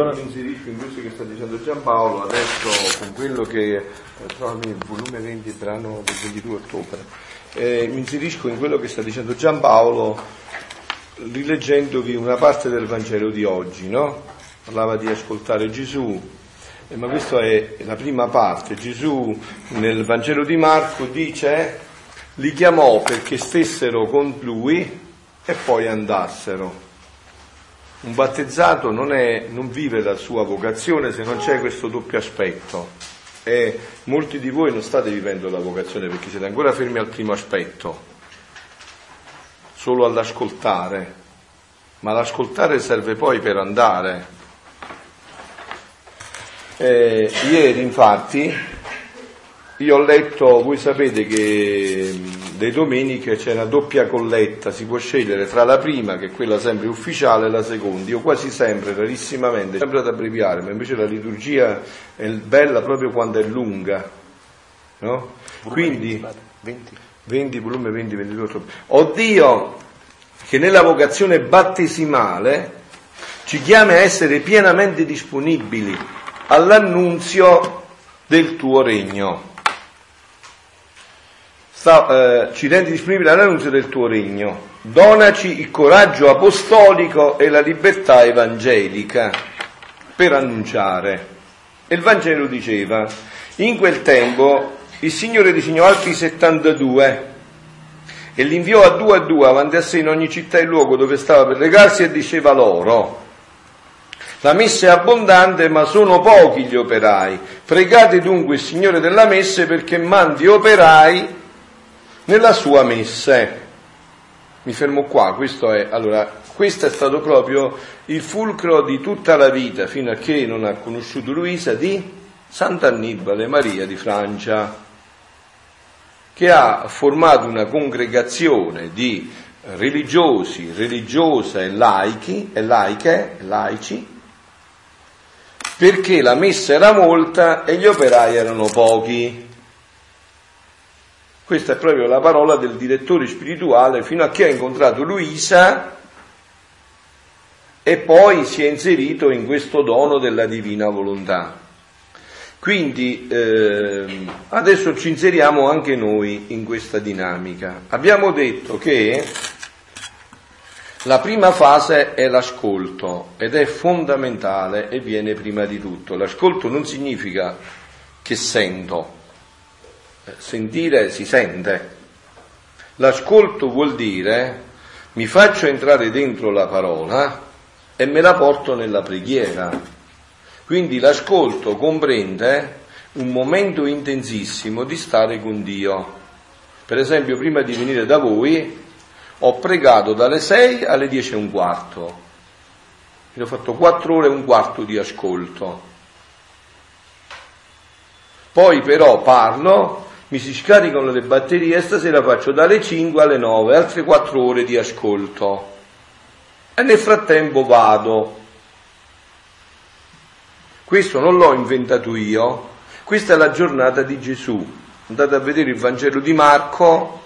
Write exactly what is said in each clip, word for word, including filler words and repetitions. allora mi inserisco in questo che sta dicendo Giampaolo adesso con quello che trovi nel volume venti, brano del ventidue ottobre. Eh, mi inserisco in quello che sta dicendo Giampaolo rileggendovi una parte del Vangelo di oggi, no? Parlava di ascoltare Gesù, eh, ma questa è la prima parte. Gesù nel Vangelo di Marco dice: li chiamò perché stessero con lui e poi andassero. Un battezzato non, è, non vive la sua vocazione se non c'è questo doppio aspetto, e molti di voi non state vivendo la vocazione perché siete ancora fermi al primo aspetto, solo all'ascoltare, ma l'ascoltare serve poi per andare. E ieri infatti io ho letto, voi sapete che le domeniche c'è una doppia colletta, si può scegliere tra la prima, che è quella sempre ufficiale, e la seconda. Io quasi sempre, rarissimamente, sembra ad abbreviare, ma invece la liturgia è bella proprio quando è lunga, no? Quindi, venti, volume venti, ventidue ottobre. Oddio che nella vocazione battesimale ci chiama a essere pienamente disponibili all'annunzio del tuo regno. Sta, eh, ci rendi disponibile all'annunzio del tuo regno, donaci il coraggio apostolico e la libertà evangelica per annunciare. E il Vangelo diceva: in quel tempo il Signore disegnò altri settantadue e li inviò a due a due avanti a sé in ogni città e luogo dove stava per recarsi, e diceva loro: la messa è abbondante, ma sono pochi gli operai. Pregate dunque il Signore della messa perché mandi operai nella sua messe. Mi fermo qua. Questo è, allora, questo è stato proprio il fulcro di tutta la vita, fino a che non ha conosciuto Luisa, di Sant'Annibale Maria di Francia, che ha formato una congregazione di religiosi, religiose e laici, e laiche, laici, perché la messa era molta e gli operai erano pochi. Questa è proprio la parola del direttore spirituale fino a che ha incontrato Luisa e poi si è inserito in questo dono della Divina Volontà. Quindi eh, adesso ci inseriamo anche noi in questa dinamica. Abbiamo detto che la prima fase è l'ascolto ed è fondamentale e viene prima di tutto. L'ascolto non significa che sento. Sentire si sente. L'ascolto vuol dire mi faccio entrare dentro la parola e me la porto nella preghiera. Quindi l'ascolto comprende un momento intensissimo di stare con Dio. Per esempio, prima di venire da voi ho pregato dalle sei alle dieci e un quarto, ho fatto quattro ore e un quarto di ascolto. Poi però parlo, mi si scaricano le batterie e stasera faccio dalle cinque alle nove, altre quattro ore di ascolto. E nel frattempo vado. Questo non l'ho inventato io, questa è la giornata di Gesù. Andate a vedere il Vangelo di Marco,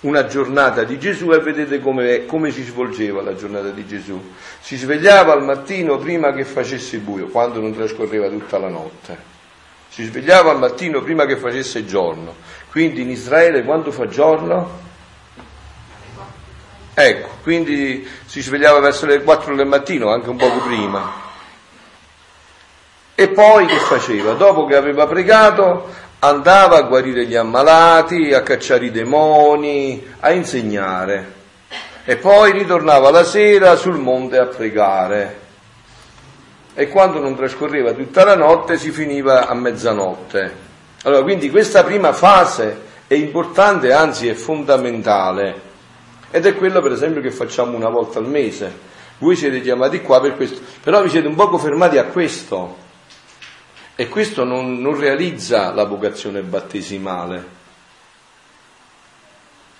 una giornata di Gesù, e vedete come, come si svolgeva la giornata di Gesù. Si svegliava al mattino prima che facesse buio, quando non trascorreva tutta la notte. Si svegliava al mattino prima che facesse giorno. Quindi in Israele quando fa giorno? Ecco, quindi si svegliava verso le quattro del mattino, anche un poco prima. E poi che faceva? Dopo che aveva pregato, andava a guarire gli ammalati, a cacciare i demoni, a insegnare. E poi ritornava la sera sul monte a pregare. E quando non trascorreva tutta la notte si finiva a mezzanotte. Allora, quindi questa prima fase è importante, anzi è fondamentale, ed è quello per esempio che facciamo una volta al mese. Voi siete chiamati qua per questo, però vi siete un poco fermati a questo, e questo non, non realizza la vocazione battesimale.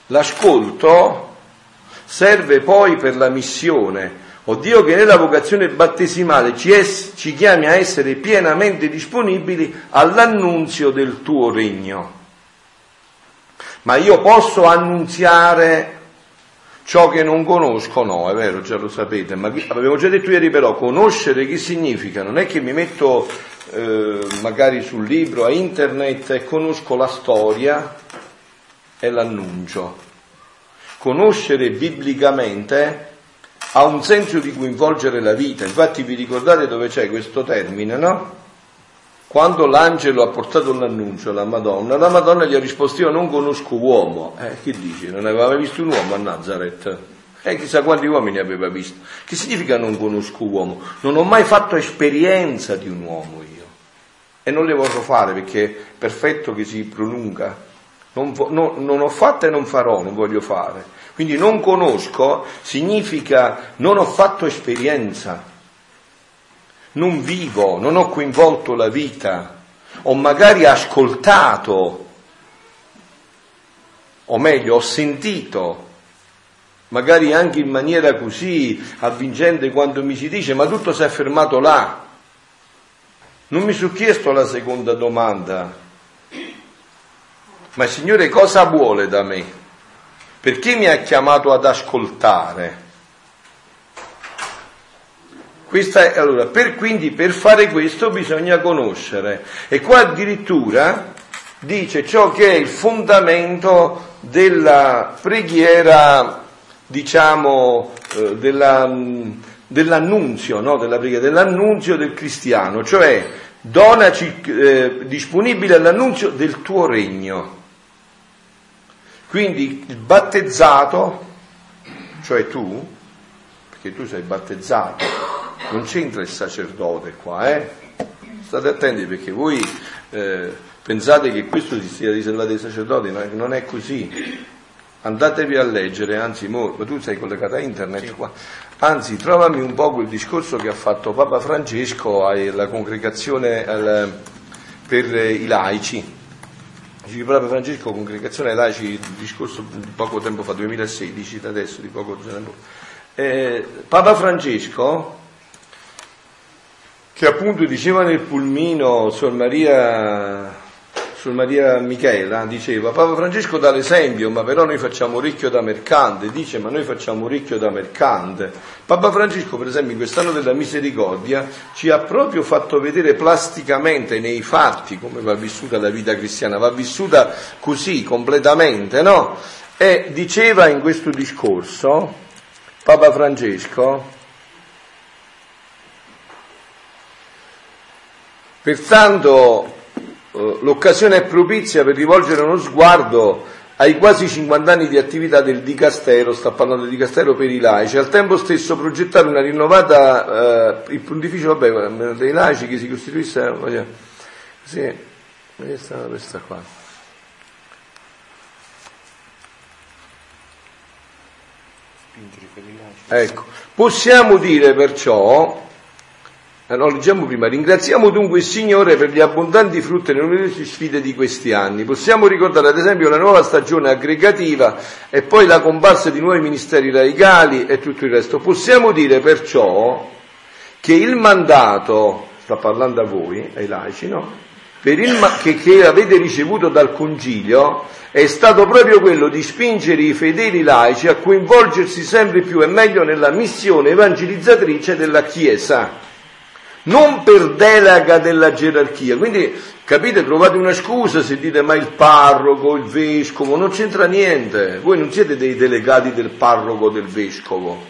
L'ascolto serve poi per la missione. Oddio che nella vocazione battesimale ci, es- ci chiami a essere pienamente disponibili all'annunzio del tuo regno. Ma io posso annunziare ciò che non conosco, no, è vero, già lo sapete, ma abbiamo già detto ieri però, conoscere che significa? Non è che mi metto eh, magari sul libro, a internet e conosco la storia e l'annuncio. Conoscere biblicamente ha un senso di coinvolgere la vita, infatti vi ricordate dove c'è questo termine, no? Quando l'angelo ha portato l'annuncio alla Madonna, la Madonna gli ha risposto: io non conosco uomo. Eh, che dici? Non aveva mai visto un uomo a Nazareth? Eh, chissà quanti uomini aveva visto. Che significa non conosco uomo? Non ho mai fatto esperienza di un uomo io. E non le voglio fare perché è perfetto che si prolunga. Non, vo- no, non ho fatto e non farò, non voglio fare. Quindi non conosco significa non ho fatto esperienza. Non vivo, non ho coinvolto la vita, ho magari ascoltato, o meglio, ho sentito, magari anche in maniera così avvincente quando mi si dice, ma tutto si è fermato là. Non mi sono chiesto la seconda domanda, ma il Signore cosa vuole da me? Perché mi ha chiamato ad ascoltare? Questa è, allora, per, quindi per fare questo bisogna conoscere, e qua addirittura dice ciò che è il fondamento della preghiera, diciamo, eh, della, dell'annunzio, no? Della preghiera, dell'annunzio del cristiano, cioè donaci eh, disponibile all'annunzio del tuo regno. Quindi il battezzato, cioè tu, perché tu sei battezzato. Non c'entra il sacerdote qua, eh? State attenti perché voi eh, pensate che questo si sia riservato ai sacerdoti, no? Non è così. Andatevi a leggere, anzi, mo, ma tu sei collegata a internet sì. Qua. Anzi, trovami un po' quel discorso che ha fatto Papa Francesco alla congregazione al, per i laici. Papa Francesco, congregazione ai laici, il discorso di poco tempo fa, duemilasedici, da adesso, di poco tempo. Eh, Papa Francesco, che appunto diceva nel pulmino Sor Maria, Sor Maria Michela, diceva Papa Francesco dà l'esempio, ma però noi facciamo ricchio da mercante, dice ma noi facciamo ricchio da mercante. Papa Francesco per esempio in quest'anno della misericordia ci ha proprio fatto vedere plasticamente nei fatti come va vissuta la vita cristiana, va vissuta così completamente, no? E diceva in questo discorso Papa Francesco: pertanto eh, l'occasione è propizia per rivolgere uno sguardo ai quasi cinquanta anni di attività del Dicastero, sta parlando del Dicastero per i laici, al tempo stesso progettare una rinnovata, eh, il pontificio vabbè, dei laici che si costituisse, voglio, sì, è stata questa qua. Ecco, possiamo dire perciò. Allora, leggiamo prima, ringraziamo dunque il Signore per gli abbondanti frutti e le numerose sfide di questi anni. Possiamo ricordare ad esempio la nuova stagione aggregativa e poi la comparsa di nuovi ministeri laicali e tutto il resto. Possiamo dire perciò che il mandato, sta parlando a voi, ai laici, no? Per il ma- che, che avete ricevuto dal Concilio è stato proprio quello di spingere i fedeli laici a coinvolgersi sempre più e meglio nella missione evangelizzatrice della Chiesa. Non per delega della gerarchia, quindi capite, trovate una scusa se dite ma il parroco, il vescovo, non c'entra niente, voi non siete dei delegati del parroco, del vescovo,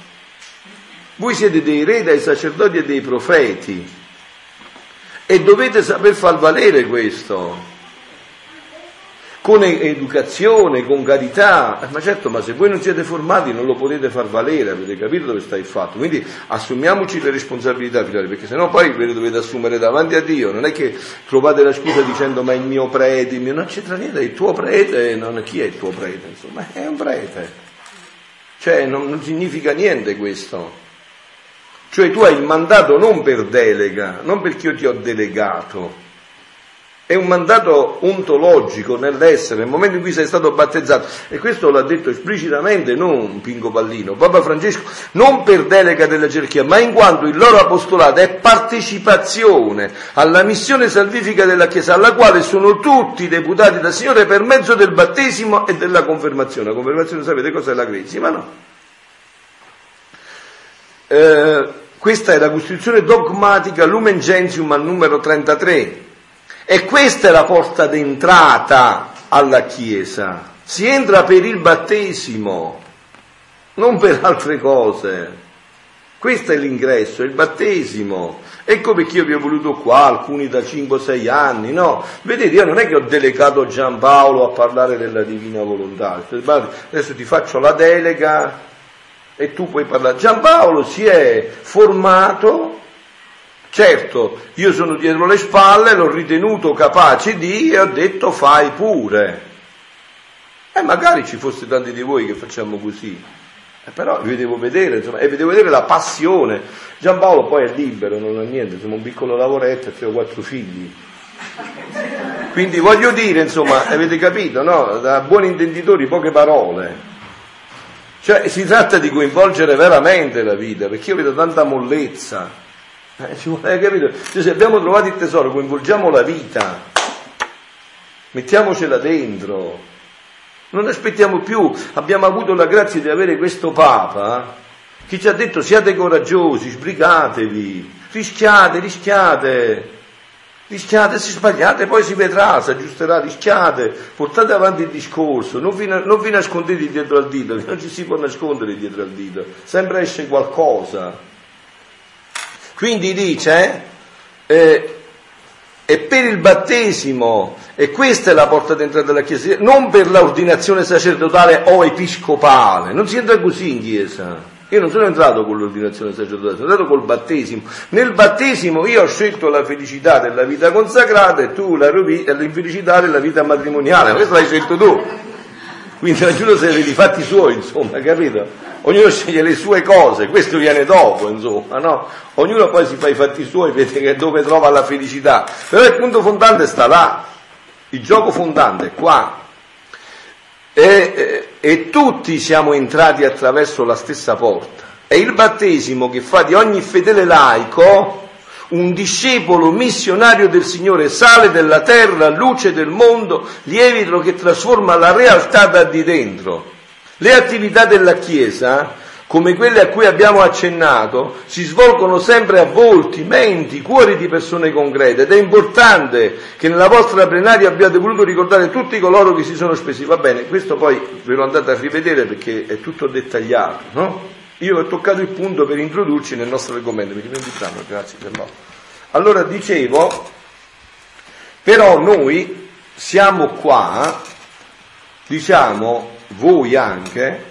voi siete dei re, dei sacerdoti e dei profeti e dovete saper far valere questo con educazione, con carità, ma certo, ma se voi non siete formati non lo potete far valere, avete capito dove sta il fatto, quindi assumiamoci le responsabilità, perché sennò poi ve le dovete assumere davanti a Dio, non è che trovate la scusa dicendo ma il mio prete, il mio... non c'entra niente, il tuo prete, non... chi è il tuo prete? Insomma, è un prete, cioè non, non significa niente questo, cioè tu hai il mandato non per delega, non perché io ti ho delegato. È un mandato ontologico nell'essere, nel momento in cui sei stato battezzato, e questo l'ha detto esplicitamente, non Pinco Pallino, Papa Francesco, non per delega della gerarchia, ma in quanto il loro apostolato è partecipazione alla missione salvifica della Chiesa, alla quale sono tutti deputati dal Signore per mezzo del battesimo e della confermazione. La confermazione sapete cos'è? La cresima, no? eh, questa è la Costituzione dogmatica Lumen Gentium al numero trentatré, e questa è la porta d'entrata alla Chiesa. Si entra per il battesimo, non per altre cose. Questo è l'ingresso, è il battesimo. Ecco perché io vi ho voluto qua, alcuni da cinque sei anni, no? Vedete, io non è che ho delegato Giampaolo a parlare della Divina Volontà. Adesso ti faccio la delega e tu puoi parlare. Giampaolo si è formato, certo, io sono dietro le spalle, l'ho ritenuto capace di, e ho detto fai pure. E eh, magari ci fosse tanti di voi che facciamo così. Però vi devo vedere, insomma, e vi devo vedere la passione. Giampaolo poi è libero, non ha niente, insomma, un piccolo lavoretto e tre o quattro figli. Quindi voglio dire, insomma, avete capito, no? Da buoni intenditori poche parole. Cioè si tratta di coinvolgere veramente la vita, perché io vedo tanta mollezza. Eh, ci vuole, capito? Cioè, se abbiamo trovato il tesoro, coinvolgiamo la vita, mettiamocela dentro. Non aspettiamo più, abbiamo avuto la grazia di avere questo Papa che ci ha detto siate coraggiosi, sbrigatevi, rischiate, rischiate, rischiate, se sbagliate poi si vedrà, si aggiusterà, rischiate, portate avanti il discorso, non vi, non vi nascondete dietro al dito, non ci si può nascondere dietro al dito, sempre esce qualcosa. Quindi dice, eh, eh e per il battesimo, e questa è la porta d'entrata della Chiesa, non per l'ordinazione sacerdotale o episcopale, non si entra così in Chiesa. Io non sono entrato con l'ordinazione sacerdotale, sono entrato col battesimo. Nel battesimo io ho scelto la felicità della vita consacrata e tu la rubi- l'infelicità della vita matrimoniale, questo l'hai scelto tu. Quindi ognuno se vede i fatti suoi, insomma, capito? Ognuno sceglie le sue cose, questo viene dopo, insomma, no? Ognuno poi si fa i fatti suoi, vede dove trova la felicità. Però il punto fondante sta là, il gioco fondante è qua. E, e, e tutti siamo entrati attraverso la stessa porta. È il battesimo che fa di ogni fedele laico un discepolo missionario del Signore, sale della terra, luce del mondo, lievito che trasforma la realtà da di dentro. Le attività della Chiesa, come quelle a cui abbiamo accennato, si svolgono sempre a volti, menti, cuori di persone concrete, ed è importante che nella vostra plenaria abbiate voluto ricordare tutti coloro che si sono spesi. Va bene, questo poi ve lo andate a rivedere perché è tutto dettagliato, no? Io ho toccato il punto per introdurci nel nostro argomento, perché non diciamo, grazie per no. Allora dicevo, però noi siamo qua, diciamo, voi anche,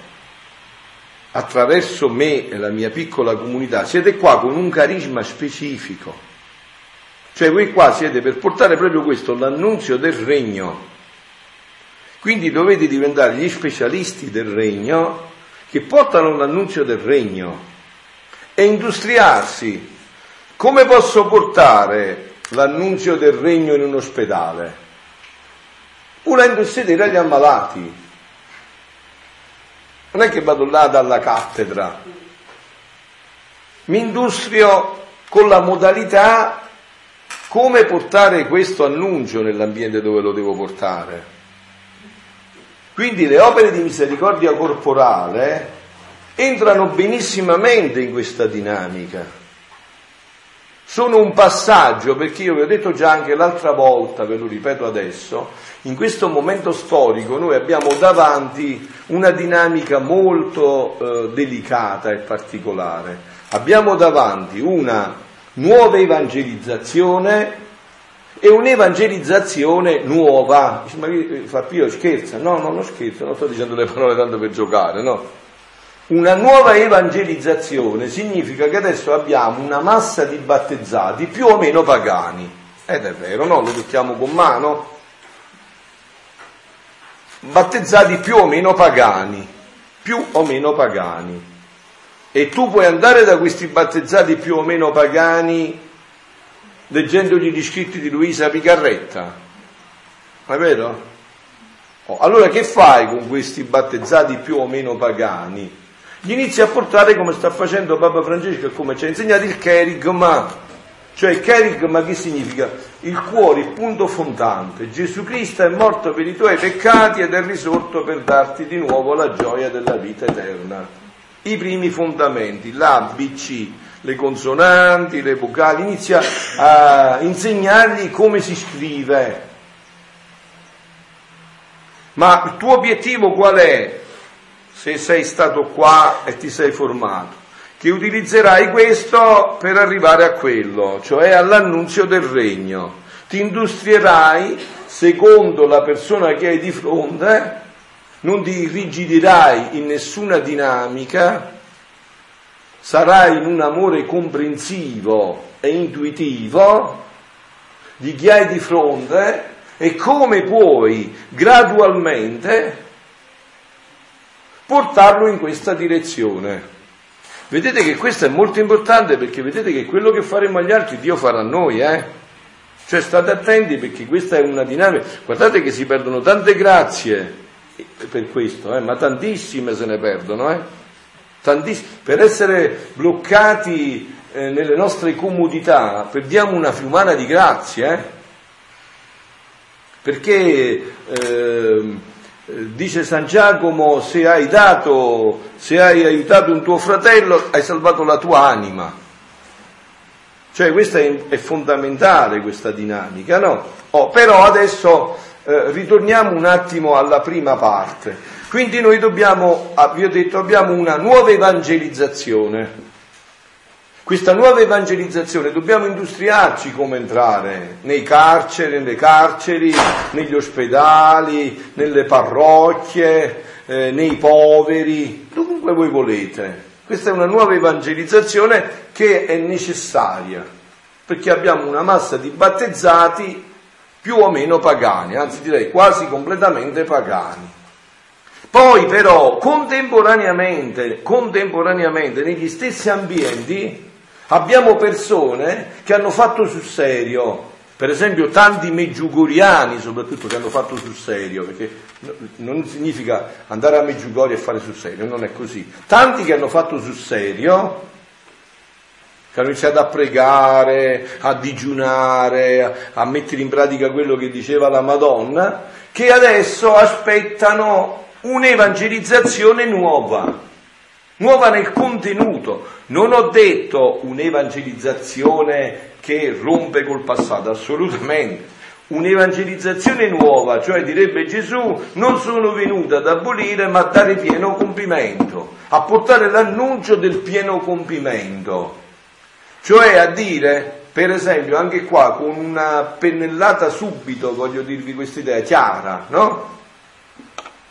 attraverso me e la mia piccola comunità, siete qua con un carisma specifico, cioè voi qua siete per portare proprio questo, l'annunzio del regno, quindi dovete diventare gli specialisti del regno, che portano l'annunzio del regno, e industriarsi. Come posso portare l'annunzio del regno in un ospedale? Unendo sedere agli ammalati. Non è che vado là dalla cattedra, mi industrio con la modalità come portare questo annuncio nell'ambiente dove lo devo portare. Quindi le opere di misericordia corporale entrano benissimamente in questa dinamica. Sono un passaggio, perché io vi ho detto già anche l'altra volta, ve lo ripeto adesso, in questo momento storico noi abbiamo davanti una dinamica molto eh, delicata e particolare. Abbiamo davanti una nuova evangelizzazione e un'evangelizzazione nuova. Ma Fra Pio scherza? No, no, non scherzo, non sto dicendo le parole tanto per giocare, no. Una nuova evangelizzazione significa che adesso abbiamo una massa di battezzati più o meno pagani, ed è vero, no? Lo tocchiamo con mano, battezzati più o meno pagani, più o meno pagani, e tu puoi andare da questi battezzati più o meno pagani leggendogli gli scritti di Luisa Piccarreta, è vero? Oh, allora che fai con questi battezzati più o meno pagani? Gli inizi a portare, come sta facendo Papa Francesco e come ci ha insegnato, il kerigma, cioè il kerigma che significa il cuore, il punto fondante. Gesù Cristo è morto per i tuoi peccati ed è risorto per darti di nuovo la gioia della vita eterna. i primi fondamenti, l'A, B, C, le consonanti, le vocali, inizia a insegnargli come si scrive. Ma il tuo obiettivo qual è? Se sei stato qua e ti sei formato, che utilizzerai questo per arrivare a quello, cioè all'annunzio del regno. Ti industrierai secondo la persona che hai di fronte, non ti rigidirai in nessuna dinamica, sarai in un amore comprensivo e intuitivo di chi hai di fronte e come puoi gradualmente portarlo in questa direzione. Vedete che questo è molto importante, perché vedete che quello che faremo agli altri Dio farà a noi, eh? Cioè state attenti, perché questa è una dinamica. Guardate che si perdono tante grazie per questo, eh? Ma tantissime se ne perdono, eh? Tantiss- per essere bloccati eh, nelle nostre comodità perdiamo una fiumana di grazie, eh? Perché eh, dice San Giacomo, se hai dato, se hai aiutato un tuo fratello hai salvato la tua anima. Cioè questa è, è fondamentale, questa dinamica, no? Oh, però adesso eh, ritorniamo un attimo alla prima parte. Quindi noi dobbiamo, vi ho detto, abbiamo una nuova evangelizzazione. Questa nuova evangelizzazione dobbiamo industriarci come entrare nei carceri, nelle carceri, negli ospedali, nelle parrocchie, eh, nei poveri, dovunque voi volete. Questa è una nuova evangelizzazione che è necessaria, perché abbiamo una massa di battezzati più o meno pagani, anzi direi quasi completamente pagani. Poi però contemporaneamente, contemporaneamente negli stessi ambienti abbiamo persone che hanno fatto sul serio, per esempio tanti medjugoriani soprattutto, che hanno fatto sul serio, perché non significa andare a Medjugorje e fare sul serio, non è così. Tanti che hanno fatto sul serio, che hanno iniziato a pregare, a digiunare, a mettere in pratica quello che diceva la Madonna, che adesso aspettano un'evangelizzazione nuova, nuova nel contenuto. Non ho detto un'evangelizzazione che rompe col passato, assolutamente. Un'evangelizzazione nuova, cioè direbbe Gesù, non sono venuta ad abolire ma a dare pieno compimento, a portare l'annuncio del pieno compimento, cioè a dire, per esempio anche qua con una pennellata subito, voglio dirvi questa idea chiara, no?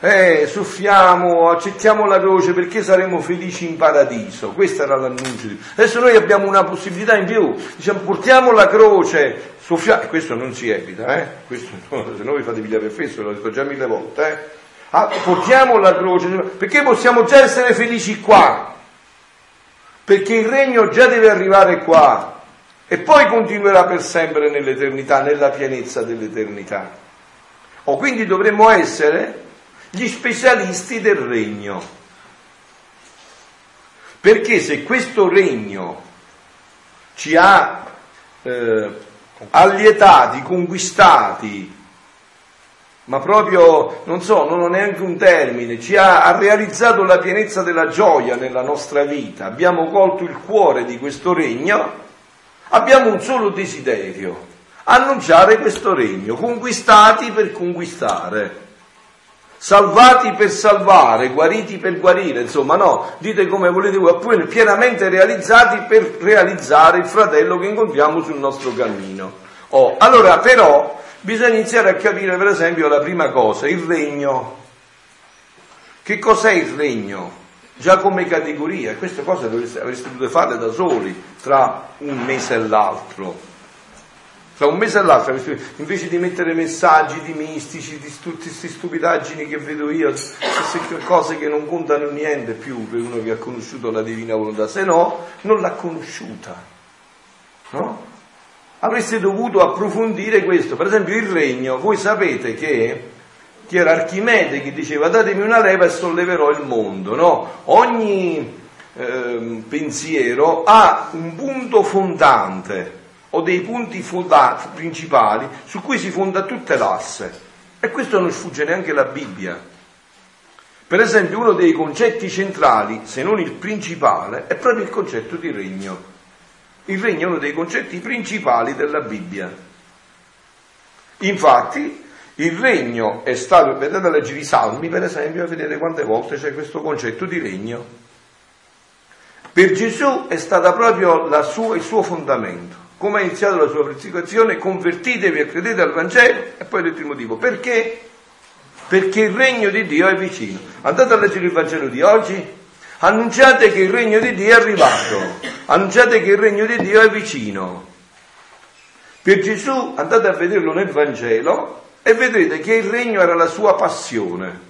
Eh, soffiamo, accettiamo la croce perché saremo felici in paradiso. Questo era l'annuncio. Adesso noi abbiamo una possibilità in più, diciamo portiamo la croce, soffiamo, e questo non si evita, eh? Questo no, se no vi fate pigliare per fesso, l'ho detto già mille volte, eh? Ah, portiamo la croce perché possiamo già essere felici qua, perché il regno già deve arrivare qua e poi continuerà per sempre nell'eternità, nella pienezza dell'eternità. O oh, quindi dovremmo essere gli specialisti del regno, perché se questo regno ci ha eh, allietati, conquistati, ma proprio, non so, non ho neanche un termine, ci ha, ha realizzato la pienezza della gioia nella nostra vita, abbiamo colto il cuore di questo regno, abbiamo un solo desiderio, annunciare questo regno, conquistati per conquistare, salvati per salvare, guariti per guarire, insomma, no, dite come volete voi, oppure pienamente realizzati per realizzare il fratello che incontriamo sul nostro cammino. Oh, allora però bisogna iniziare a capire, per esempio, la prima cosa, il regno. Che cos'è il regno? Già come categoria, queste cose avreste dovuto fare da soli tra un mese e l'altro. Tra un mese e l'altro, invece di mettere messaggi di mistici, di tutte queste stupidaggini che vedo io, cose che non contano niente più per uno che ha conosciuto la Divina Volontà, se no non l'ha conosciuta, no? Avreste dovuto approfondire questo. Per esempio il regno, voi sapete che chi era Archimede che diceva datemi una leva e solleverò il mondo, no? Ogni eh, pensiero ha un punto fondante, o dei punti fondati, principali, su cui si fonda tutta l'asse, e questo non sfugge neanche la Bibbia, Per esempio, uno dei concetti centrali, se non il principale, è proprio il concetto di regno. Il regno è uno dei concetti principali della Bibbia. Infatti, il regno è stato, vedete a leggere i Salmi, per esempio, vedete quante volte c'è questo concetto di regno. Per Gesù è stato proprio la sua, il suo fondamento. Come ha iniziato la sua predicazione? Convertitevi e credete al Vangelo. E poi ho detto il motivo. Perché? Perché il regno di Dio è vicino. Andate a leggere il Vangelo di oggi. Annunciate che il regno di Dio è arrivato. Annunciate che il regno di Dio è vicino. Per Gesù andate a vederlo nel Vangelo e vedrete che il regno era la sua passione.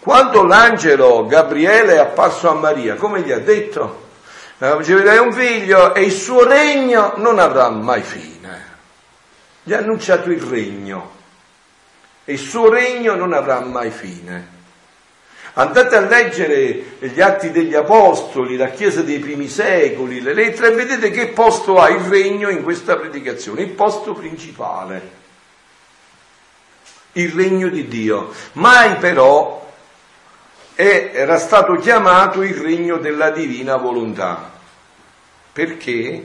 Quando l'angelo Gabriele è apparso a Maria, come gli ha detto? Ci vedrai un figlio e il suo regno non avrà mai fine. Gli ha annunciato il regno. E il suo regno non avrà mai fine. Andate a leggere gli Atti degli Apostoli, la Chiesa dei primi secoli, le lettere, e vedete che posto ha il regno in questa predicazione, il posto principale. Il regno di Dio. Mai però era stato chiamato il regno della divina volontà, perché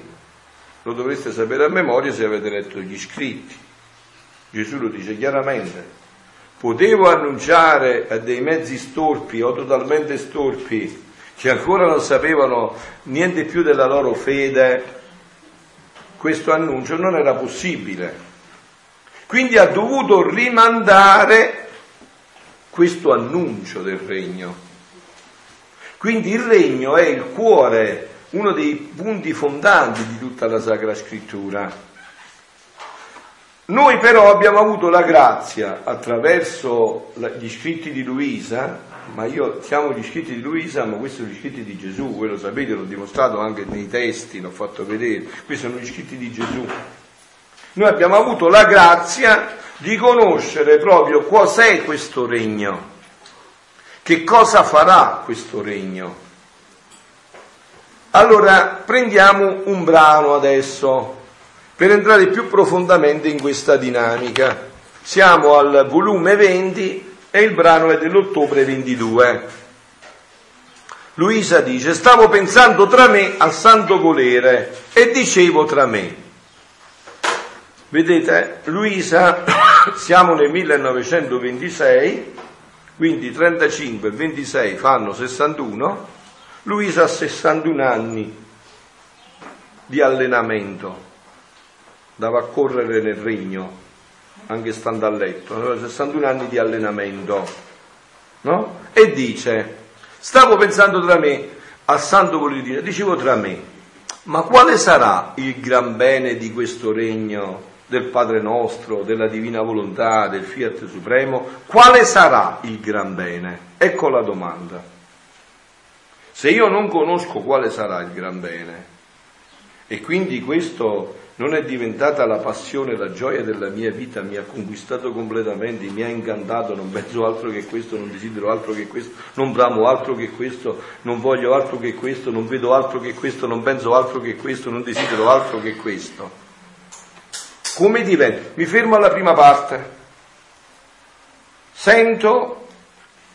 lo dovreste sapere a memoria se avete letto gli scritti. Gesù lo dice chiaramente: potevo annunciare a dei mezzi storpi o totalmente storpi che ancora non sapevano niente più della loro fede, questo annuncio non era possibile, quindi ha dovuto rimandare questo annuncio del regno. Quindi il regno è il cuore, uno dei punti fondanti di tutta la Sacra Scrittura. Noi però abbiamo avuto la grazia, attraverso gli scritti di Luisa, ma io chiamo gli scritti di Luisa, ma questi sono gli scritti di Gesù, voi lo sapete, l'ho dimostrato anche nei testi, l'ho fatto vedere, questi sono gli scritti di Gesù. Noi abbiamo avuto la grazia di conoscere proprio cos'è questo regno, che cosa farà questo regno. Allora prendiamo un brano adesso per entrare più profondamente in questa dinamica. Siamo al volume venti e il brano è dell'ottobre ventidue. Luisa dice: stavo pensando tra me al santo volere e dicevo tra me. Vedete, Luisa, siamo nel millenovecentoventisei, quindi trentacinque e ventisei fanno sessantuno, Luisa ha sessantuno anni di allenamento, andava a correre nel regno, anche stando a letto, aveva sessantuno anni di allenamento, no? E dice: stavo pensando tra me, al santo volere di Dio, dicevo tra me, ma quale sarà il gran bene di questo regno? Del Padre nostro, della Divina Volontà, del Fiat Supremo, quale sarà il gran bene? Ecco la domanda. Se io non conosco quale sarà il gran bene, e quindi questo non è diventata la passione, la gioia della mia vita, mi ha conquistato completamente, mi ha incantato, non penso altro che questo, non desidero altro che questo, non bramo altro che questo, non voglio altro che questo, non vedo altro che questo, non penso altro che questo, non desidero altro che questo. Come diventa? Mi fermo alla prima parte. Sento,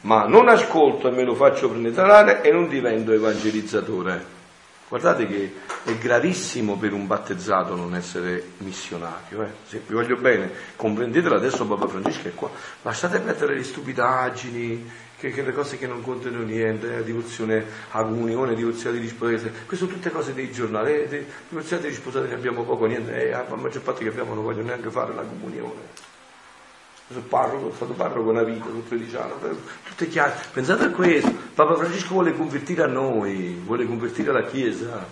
ma non ascolto e me lo faccio penetrare e non divento evangelizzatore. Guardate che è gravissimo per un battezzato non essere missionario. Eh? Se vi voglio bene, comprendetelo, adesso Papa Francesco è qua. Lasciate mettere le stupidaggini, che, che le cose che non contano niente, la divozione a comunione, divorziati risposati, queste sono tutte cose dei giornali, eh, divorziati risposati ne abbiamo poco, niente, eh, la maggior parte che abbiamo non vogliono neanche fare la comunione. Sono parroco, sono stato parroco una vita, sono tredici anni, tutte chiare. Pensate a questo, Papa Francesco vuole convertire a noi, vuole convertire alla Chiesa,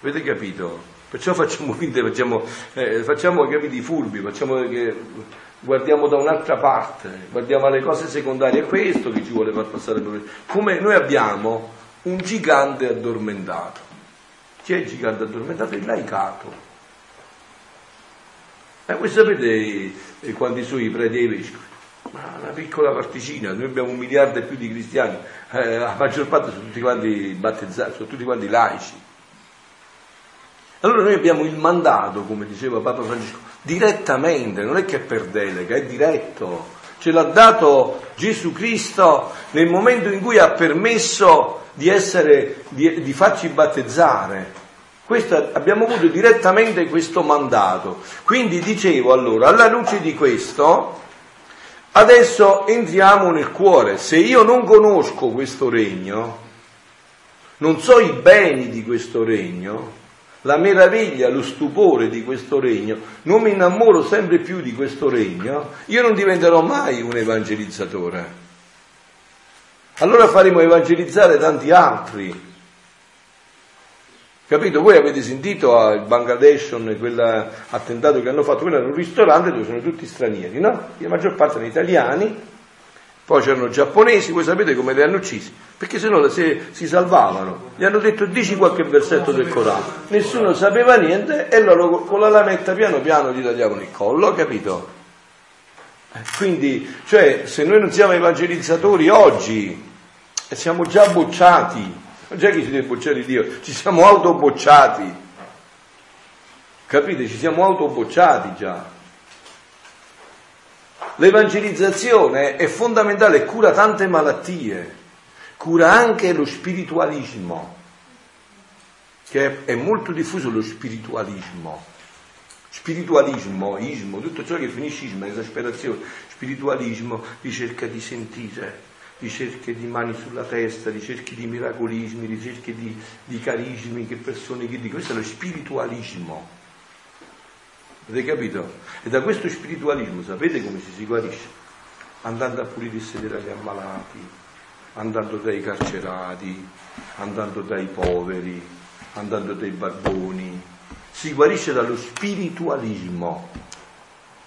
avete capito? Perciò facciamo finta, facciamo, eh, facciamo capite, i furbi, facciamo che guardiamo da un'altra parte, guardiamo alle cose secondarie, è questo che ci vuole far passare per... Come noi abbiamo un gigante addormentato. Chi è il gigante addormentato? Il laicato. Ma voi sapete quanti sono i preti e i vescovi? Ma una piccola particina, noi abbiamo un miliardo e più di cristiani, eh, la maggior parte sono tutti quanti battezzati, sono tutti quanti laici. Allora noi abbiamo il mandato, come diceva Papa Francesco, direttamente, non è che è per delega, è diretto ce l'ha dato Gesù Cristo nel momento in cui ha permesso di, essere, di, di farci battezzare. Questo, abbiamo avuto direttamente questo mandato. Quindi dicevo allora, alla luce di questo, adesso entriamo nel cuore. Se io non conosco questo regno, non so i beni di questo regno, la meraviglia, lo stupore di questo regno, non mi innamoro sempre più di questo regno, io non diventerò mai un evangelizzatore. Allora faremo evangelizzare tanti altri. Capito? Voi avete sentito ah, il Bangladesh, quell'attentato che hanno fatto, quello era un ristorante dove sono tutti stranieri, no? La maggior parte erano italiani, poi c'erano giapponesi, voi sapete come li hanno uccisi, perché sennò se si salvavano, gli hanno detto dici qualche versetto del Corano, nessuno sapeva niente e loro con la lametta piano piano gli tagliavano il collo, capito? Quindi, cioè, se noi non siamo evangelizzatori oggi, siamo già bocciati. Non c'è che ci deve bocciare Dio, ci siamo autobocciati, capite? Ci siamo autobocciati già. L'evangelizzazione è fondamentale, cura tante malattie, cura anche lo spiritualismo, che è molto diffuso lo spiritualismo, spiritualismo, ismo, tutto ciò che finisce ismo, esasperazione, spiritualismo, ricerca di sentire, ricerche di mani sulla testa, ricerche di miracolismi, ricerche di, di carismi, che persone che dicono, questo è lo spiritualismo. Avete capito? E da questo spiritualismo sapete come ci si guarisce? Andando a pulire il sedere agli ammalati, andando dai carcerati, andando dai poveri, andando dai barboni. Si guarisce dallo spiritualismo,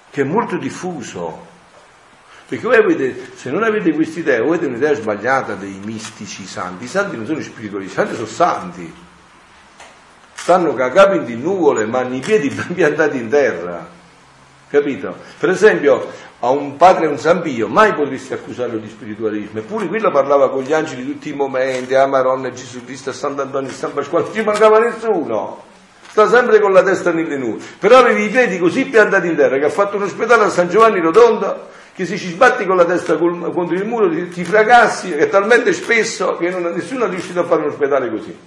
che è molto diffuso. Perché voi avete, se non avete questa idea, voi avete un'idea sbagliata dei mistici santi. I santi non sono spirituali, i santi sono santi. Stanno cagati in nuvole, ma hanno i piedi ben piantati in terra. Capito? Per esempio, a un padre, un San Pio, mai potresti accusarlo di spiritualismo. Eppure quello parlava con gli angeli tutti i momenti, a Maronna, Gesù Cristo, a Sant'Antonio, a San Pasquale, non ci mancava nessuno. Sta sempre con la testa nelle nuvole. Però avevi i piedi così piantati in terra che ha fatto un ospedale a San Giovanni Rotondo, che se ci sbatti con la testa contro il muro ti fracassi, che è talmente spesso che non, nessuno è riuscito a fare un ospedale così.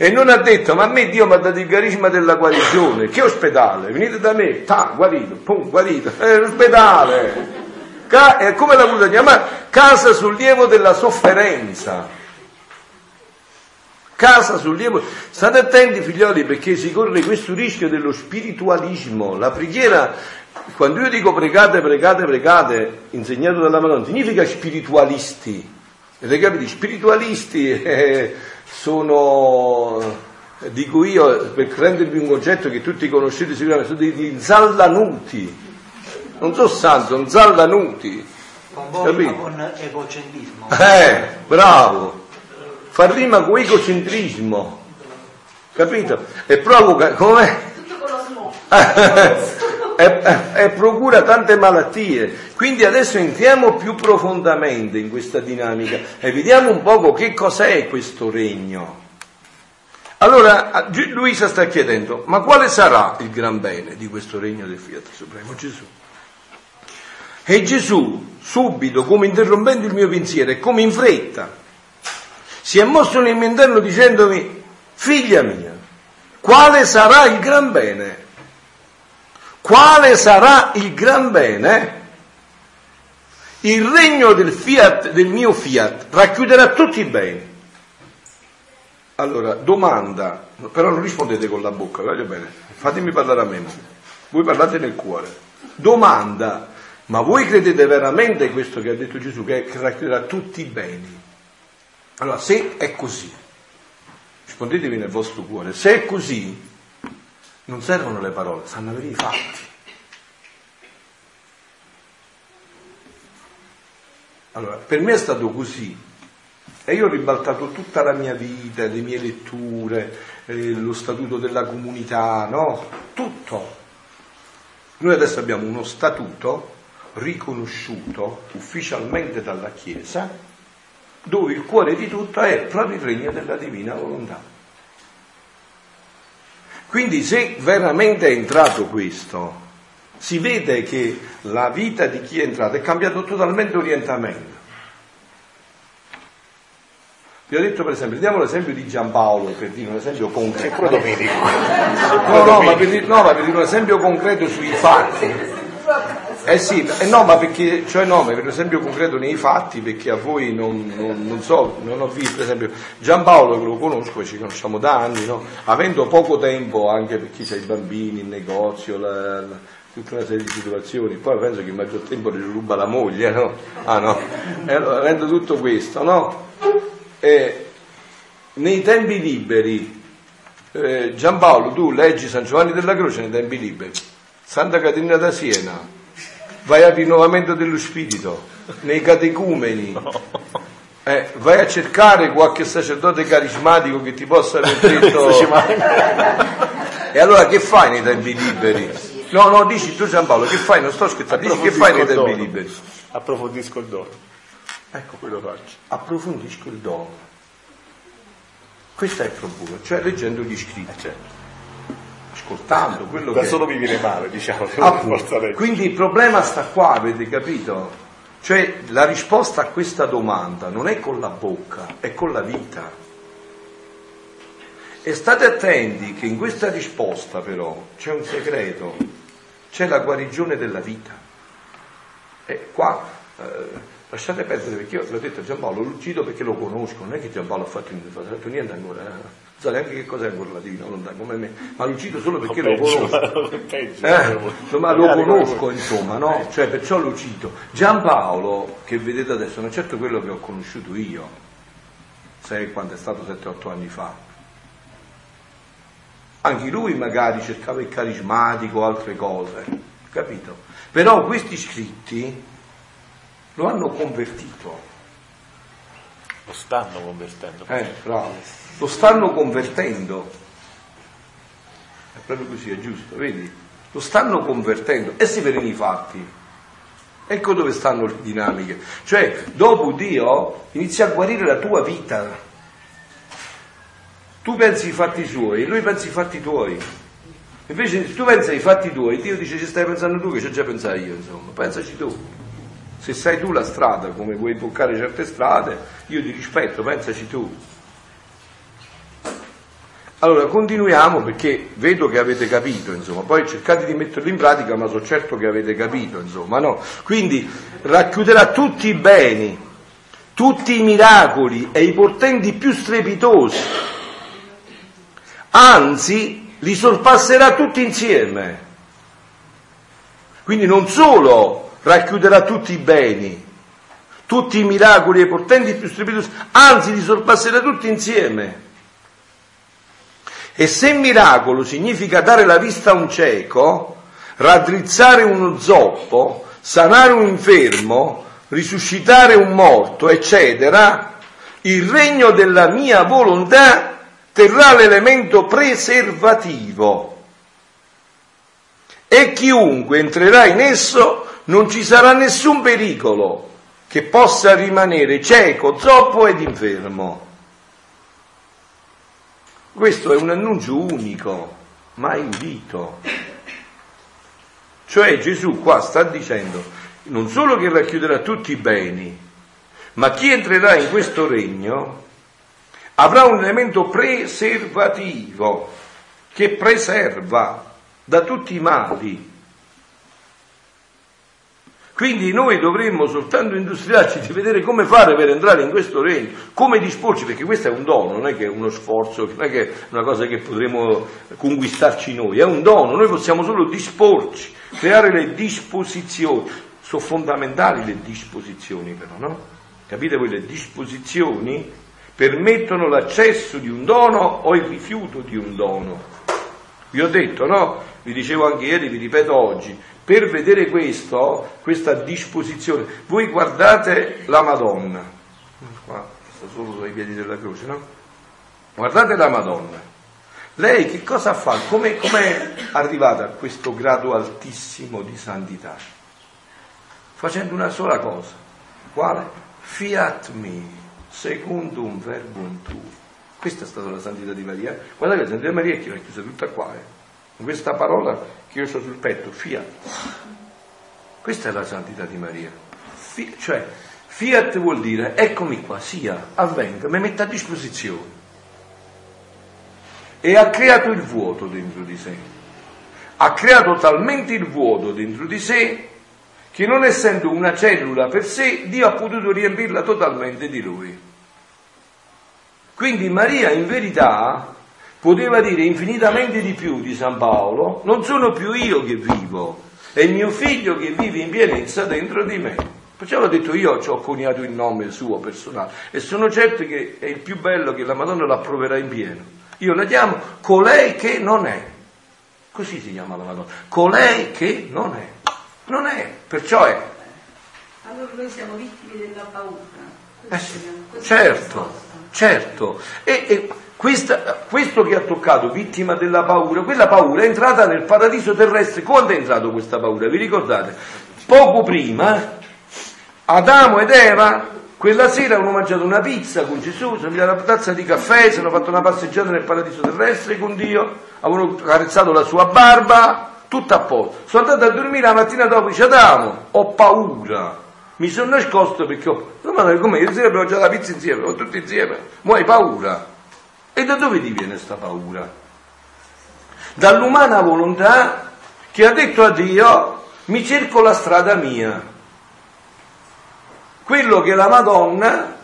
E non ha detto, ma a me Dio mi ha dato il carisma della guarigione, che ospedale? Venite da me, ta, guarito, pum, guarito, è eh, l'ospedale. Ca- eh, come l'ha voluta chiamare? Casa sul lievo della sofferenza. Casa sul lievo. State attenti, figlioli, perché si corre questo rischio dello spiritualismo. La preghiera... Quando io dico pregate, pregate, pregate, insegnato dalla Madonna, significa spiritualisti. Avete capito? Spiritualisti eh, sono, dico io, per rendervi un concetto che tutti conoscete sicuramente, sono degli zallanuti. Non so santo, sono zallanuti. Con voi, ma con egocentrismo. Eh, bravo. Fa rima con egocentrismo. Capito? E provoca, come? Tutto con lo smoke. E procura tante malattie. Quindi adesso entriamo più profondamente in questa dinamica e vediamo un poco che cos'è questo regno. Allora Luisa sta chiedendo, ma quale sarà il gran bene di questo regno del Fiat Supremo Gesù? E Gesù subito, come interrompendo il mio pensiero e come in fretta, si è mosso nel mio interno dicendomi: figlia mia, quale sarà il gran bene? Quale sarà il gran bene? Il regno del Fiat, del mio Fiat, racchiuderà tutti i beni. Allora, domanda, però non rispondete con la bocca, voglio bene, fatemi parlare a me, voi parlate nel cuore. Domanda, ma voi credete veramente questo che ha detto Gesù, che racchiuderà tutti i beni? Allora, se è così, rispondetevi nel vostro cuore, se è così, non servono le parole, stanno avere i fatti. Allora, per me è stato così. E io ho ribaltato tutta la mia vita, le mie letture, eh, lo statuto della comunità, no? Tutto. Noi adesso abbiamo uno statuto riconosciuto ufficialmente dalla Chiesa, dove il cuore di tutto è proprio il regno della Divina Volontà. Quindi se veramente è entrato questo, si vede che la vita di chi è entrato è cambiato totalmente orientamento. Vi ho detto, per esempio, diamo l'esempio di Giampaolo, per dire un esempio concreto. No, no, ma per dire, no, ma per dire un esempio concreto sui fatti. Eh sì, eh no, ma perché, cioè no, ma per un esempio concreto nei fatti, perché a voi non, non, non so, non ho visto, per esempio, Giampaolo, che lo conosco, ci conosciamo da anni, no? Avendo poco tempo anche per chi c'ha i bambini, il negozio, la, la, tutta una serie di situazioni, poi penso che il maggior tempo gli ruba la moglie, no? Ah no, e allora, avendo tutto questo, no? Eh, nei tempi liberi, eh, Giampaolo, tu leggi San Giovanni della Croce nei tempi liberi, Santa Caterina da Siena, vai al rinnovamento dello spirito, nei catecumeni, eh, vai a cercare qualche sacerdote carismatico che ti possa aver detto. E allora che fai nei tempi liberi? No, no, dici tu Giampaolo, che fai? Non sto scherzando, dici che fai nei tempi liberi? Approfondisco il dono. Ecco quello faccio, approfondisco il dono. Questo è il problema, cioè leggendo gli scritti, cioè, ascoltando quello da che... Da solo mi viene male, diciamo. Appunto, quindi il problema sta qua, avete capito? Cioè la risposta a questa domanda non è con la bocca, è con la vita. E state attenti che in questa risposta però c'è un segreto, c'è la guarigione della vita. E qua... Eh, lasciate perdere, perché io l'ho detto a Giampaolo, lo cito perché lo conosco, non è che Giampaolo ha fatto niente ancora, non so neanche che cos'è ancora la Divina Volontà come me, ma lo cito solo perché lo, lo peggio, conosco, peggio, eh? Lo, ma lo conosco insomma, no? Cioè perciò lo cito. Giampaolo, che vedete adesso, non è certo quello che ho conosciuto io, sai quando è stato sette otto anni fa, anche lui magari cercava il carismatico, altre cose, capito? Però questi scritti lo hanno convertito, lo stanno convertendo, eh, bravo. Lo stanno convertendo, è proprio così, è giusto, vedi? Lo stanno convertendo e si vedono i fatti, ecco dove stanno le dinamiche, cioè dopo Dio inizia a guarire la tua vita, tu pensi ai fatti suoi e lui pensa ai fatti tuoi. Invece se tu pensi ai fatti tuoi, Dio dice ci stai pensando tu che ci ho già pensato io, insomma, pensaci tu. Se sai tu la strada, come vuoi toccare certe strade, io ti rispetto, pensaci tu. Allora, continuiamo perché vedo che avete capito, insomma. Poi cercate di metterlo in pratica, ma so certo che avete capito, insomma, no? Quindi racchiuderà tutti i beni, tutti i miracoli e i portenti più strepitosi. Anzi, li sorpasserà tutti insieme. Quindi non solo... racchiuderà tutti i beni, tutti i miracoli e i portenti più strepitosi, anzi li sorpasserà tutti insieme. E se miracolo significa dare la vista a un cieco, raddrizzare uno zoppo, sanare un infermo, risuscitare un morto, eccetera, il regno della mia volontà terrà l'elemento preservativo e chiunque entrerà in esso non ci sarà nessun pericolo che possa rimanere cieco, zoppo ed infermo. Questo è un annuncio unico, mai udito. Cioè Gesù qua sta dicendo non solo che racchiuderà tutti i beni, ma chi entrerà in questo regno avrà un elemento preservativo che preserva da tutti i mali. Quindi noi dovremmo soltanto industriarci di vedere come fare per entrare in questo regno, come disporci, perché questo è un dono, non è che è uno sforzo, non è che è una cosa che potremo conquistarci noi, è un dono, noi possiamo solo disporci, creare le disposizioni, sono fondamentali le disposizioni però, no? Capite voi, le disposizioni permettono l'accesso di un dono o il rifiuto di un dono. Vi ho detto, no? Vi dicevo anche ieri, vi ripeto oggi, per vedere questo, questa disposizione, voi guardate la Madonna, qua sta solo sui piedi della croce, no? Guardate la Madonna, lei che cosa fa? Come è arrivata a questo grado altissimo di santità? Facendo una sola cosa, quale? Fiat me, secundum verbum tuo. Questa è stata la santità di Maria. Guardate, la santità di Maria è chiusa tutta qua, eh? in questa parola che io sto sul petto, Fiat. Questa è la santità di Maria. Fi- cioè, Fiat vuol dire, eccomi qua, sia, avvenga, mi metta a disposizione. E ha creato il vuoto dentro di sé. Ha creato talmente il vuoto dentro di sé che, non essendo una cellula per sé, Dio ha potuto riempirla totalmente di Lui. Quindi Maria in verità poteva dire infinitamente di più di San Paolo: non sono più io che vivo, è mio figlio che vive in pienezza dentro di me. Perciò l'ho detto io, ci ho coniato il nome suo personale e sono certo che è il più bello, che la Madonna lo approverà in pieno. Io la chiamo colei che non è, così si chiama la Madonna, colei che non è, non è, perciò è. Allora noi siamo vittime della paura. Eh sì, certo, certo. E, e questa, questo che ha toccato, vittima della paura, quella paura è entrata nel paradiso terrestre. Quando è entrato questa paura? Vi ricordate? Poco prima Adamo ed Eva quella sera hanno mangiato una pizza con Gesù, sono andati a una tazza di caffè, si hanno fatto una passeggiata nel paradiso terrestre con Dio, avevano carezzato la sua barba, tutto a posto. Sono andati a dormire, la mattina dopo dice Adamo: ho paura, mi sono nascosto perché ho... Ma come? Ieri sera abbiamo mangiato la pizza insieme, ho tutti insieme, ma hai paura. E da dove ti viene questa paura? Dall'umana volontà che ha detto a Dio: mi cerco la strada mia. Quello che la Madonna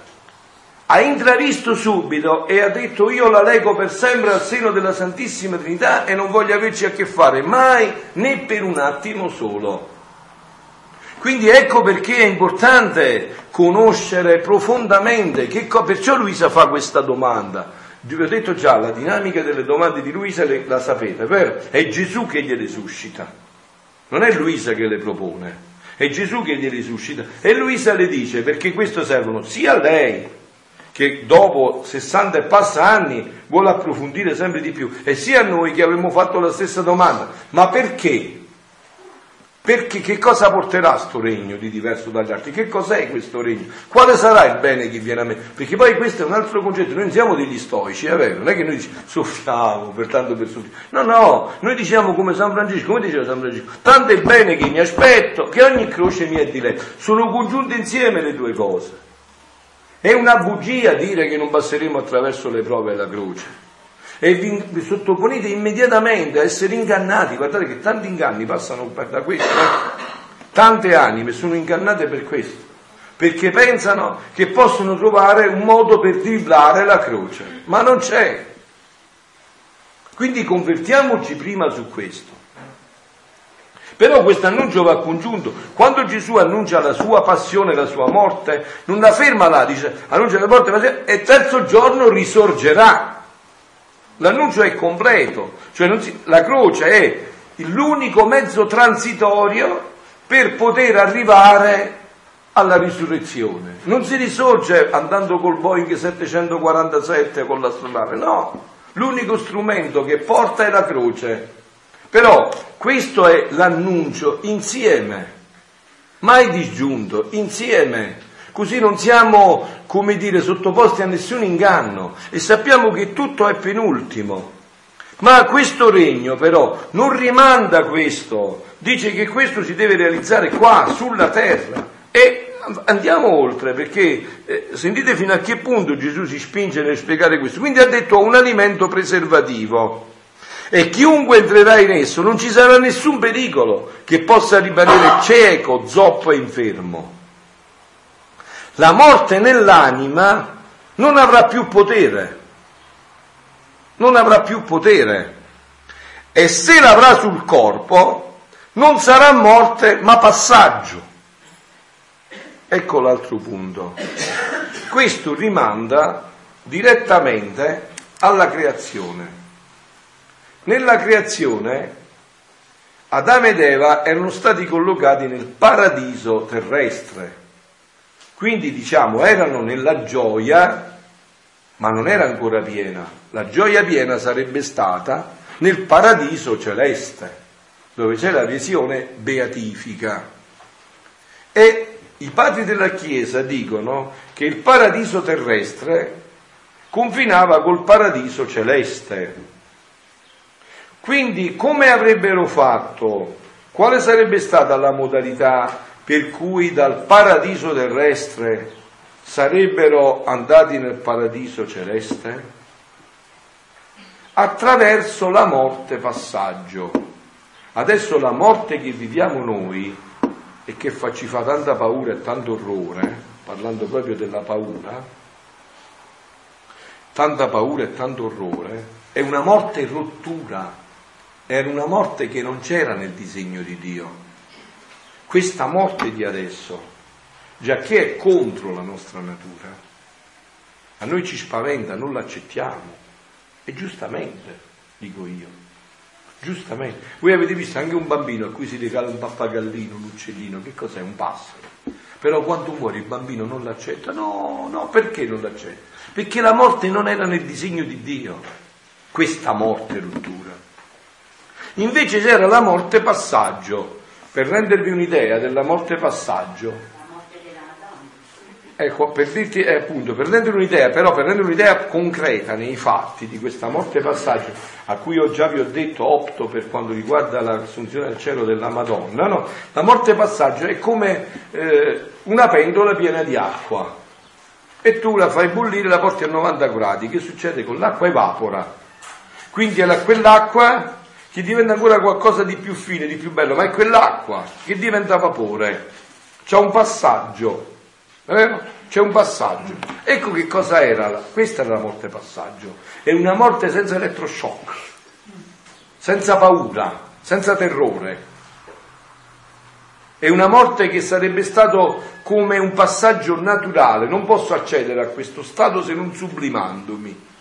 ha intravisto subito e ha detto: io la leggo per sempre al seno della Santissima Trinità e non voglio averci a che fare mai, né per un attimo solo. Quindi ecco perché è importante conoscere profondamente che co- perciò Luisa fa questa domanda. Vi ho detto già, la dinamica delle domande di Luisa le, la sapete, vero? È Gesù che gliele suscita, non è Luisa che le propone, è Gesù che gliele suscita. E Luisa le dice, perché questo servono sia a lei, che dopo sessanta e passa anni vuole approfondire sempre di più, e sia a noi che avremmo fatto la stessa domanda. Ma perché? Perché che cosa porterà sto regno di diverso dagli altri? Che cos'è questo regno? Quale sarà il bene che viene a me? Perché poi questo è un altro concetto, noi non siamo degli stoici, è vero? Non è che noi diciamo soffiamo per tanto per soffiare. No, no, noi diciamo come San Francesco, come diceva San Francesco, tanto è il bene che mi aspetto, che ogni croce mi è diletto. Sono congiunte insieme le due cose. È una bugia dire che non passeremo attraverso le prove e la croce. E vi sottoponete immediatamente a essere ingannati. Guardate che tanti inganni passano da questo, eh? Tante anime sono ingannate per questo, perché pensano che possono trovare un modo per driblare la croce, ma non c'è. Quindi convertiamoci prima su questo. Però questo annuncio va congiunto. Quando Gesù annuncia la sua passione, la sua morte, non la ferma là, dice annuncia la morte e terzo giorno risorgerà. L'annuncio è completo, cioè non si, la croce è l'unico mezzo transitorio per poter arrivare alla risurrezione. Non si risorge andando col Boeing settecentoquarantasette con l'astronave, no, l'unico strumento che porta è la croce. Però questo è l'annuncio insieme, mai disgiunto, insieme. Così non siamo, come dire, sottoposti a nessun inganno e sappiamo che tutto è penultimo. Ma questo regno però non rimanda questo, dice che questo si deve realizzare qua, sulla terra. E andiamo oltre, perché eh, sentite fino a che punto Gesù si spinge nel spiegare questo. Quindi ha detto: un alimento preservativo. E chiunque entrerà in esso non ci sarà nessun pericolo che possa rimanere cieco, zoppo e infermo. La morte nell'anima non avrà più potere, non avrà più potere, e se l'avrà sul corpo non sarà morte ma passaggio. Ecco l'altro punto. Questo rimanda direttamente alla creazione. Nella creazione Adamo ed Eva erano stati collocati nel paradiso terrestre. Quindi diciamo erano nella gioia, ma non era ancora piena. La gioia piena sarebbe stata nel paradiso celeste, dove c'è la visione beatifica. E i padri della Chiesa dicono che il paradiso terrestre confinava col paradiso celeste. Quindi come avrebbero fatto? Quale sarebbe stata la modalità per cui dal paradiso terrestre sarebbero andati nel paradiso celeste? Attraverso la morte passaggio. Adesso la morte che viviamo noi e che fa, ci fa tanta paura e tanto orrore, parlando proprio della paura, tanta paura e tanto orrore, è una morte in rottura, era una morte che non c'era nel disegno di Dio. Questa morte di adesso, giacché è contro la nostra natura, a noi ci spaventa, non l'accettiamo. E giustamente, dico io, giustamente. Voi avete visto anche un bambino a cui si regala un pappagallino, un uccellino, che cos'è? Un passero. Però quando muore il bambino non l'accetta. No, no, perché non l'accetta? Perché la morte non era nel disegno di Dio, questa morte rottura. Invece c'era la morte passaggio. Per rendervi un'idea della morte passaggio, la morte della Madonna. Ecco, per dirti eh, appunto, per rendere un'idea, però per rendere un'idea concreta nei fatti di questa morte passaggio, a cui ho già vi ho detto opto per quanto riguarda l'assunzione al cielo della Madonna, no? La morte passaggio è come eh, una pentola piena di acqua. E tu la fai bollire, la porti a novanta gradi, che succede con l'acqua? Evapora. Quindi è la, quell'acqua che diventa ancora qualcosa di più fine, di più bello, ma è quell'acqua che diventa vapore. C'è un passaggio, eh? C'è un passaggio. Ecco che cosa era, questa era la morte passaggio, è una morte senza elettroshock, senza paura, senza terrore. È una morte che sarebbe stato come un passaggio naturale, non posso accedere a questo stato se non sublimandomi,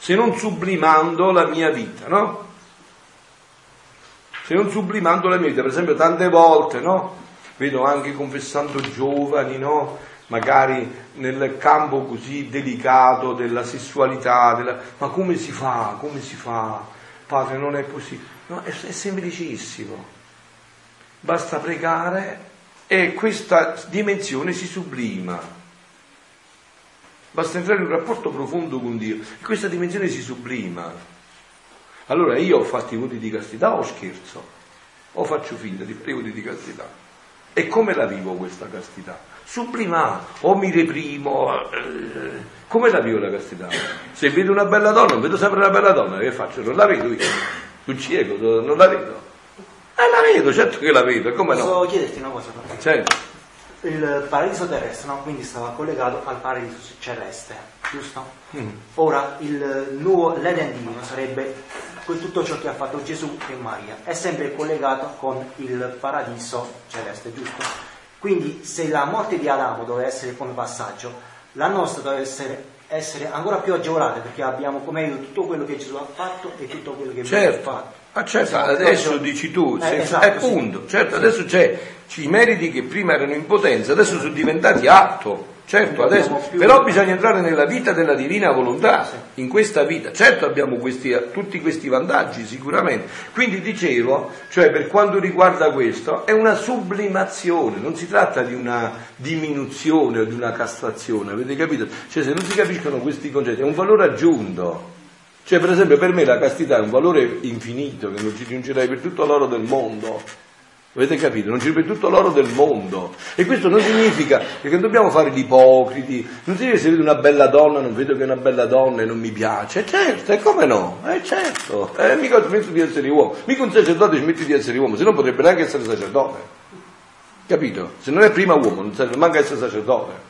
se non sublimando la mia vita, no? Se non sublimando la mia vita, per esempio tante volte, no? Vedo anche confessando giovani, no? Magari nel campo così delicato della sessualità, della... ma come si fa? Come si fa? Padre, non è così. No, è, è semplicissimo. Basta pregare e questa dimensione si sublima. Basta entrare in un rapporto profondo con Dio e questa dimensione si sublima. Allora io ho fatto i voti di castità o scherzo? O faccio finta di fare i voti di castità? E come la vivo questa castità? Sublimare, o mi reprimo? Come la vivo la castità? Se vedo una bella donna, non vedo sempre una bella donna, che faccio? Non la vedo io, sono cieco, non la vedo. Eh, la vedo, certo che la vedo, come no? Posso chiederti una cosa? Certo. Il paradiso terrestre, no? Quindi stava collegato al paradiso celeste, giusto? Mm. Ora, il nuovo l'Eden divino sarebbe tutto ciò che ha fatto Gesù e Maria, è sempre collegato con il paradiso celeste, giusto? Quindi, se la morte di Adamo doveva essere come passaggio, la nostra doveva essere... essere ancora più agevolate, perché abbiamo come aiuto tutto quello che Gesù ha fatto e tutto quello che certo. ha fatto. Ah, certo, esatto. Adesso no, dici tu, eh, esatto, è sì. punto, certo, sì. Adesso c'è i meriti che prima erano in potenza, adesso sono diventati atto, certo, adesso, però bisogna entrare nella vita della divina volontà, sì. In questa vita, certo abbiamo questi, tutti questi vantaggi sicuramente, quindi dicevo, cioè per quanto riguarda questo, è una sublimazione, non si tratta di una diminuzione o di una castrazione, avete capito? Cioè se non si capiscono questi concetti è un valore aggiunto. Cioè per esempio per me la castità è un valore infinito che non ci aggiungerei per tutto l'oro del mondo, avete capito? Non ci per tutto l'oro del mondo, e questo non significa che dobbiamo fare gli ipocriti, non significa che se vedo una bella donna non vedo che è una bella donna e non mi piace, certo, e come no? Eh certo, eh, mica smetto di essere uomo, mica un sacerdote smetti di essere uomo, se no potrebbe neanche essere sacerdote, capito? Se non è prima uomo non serve manca essere sacerdote.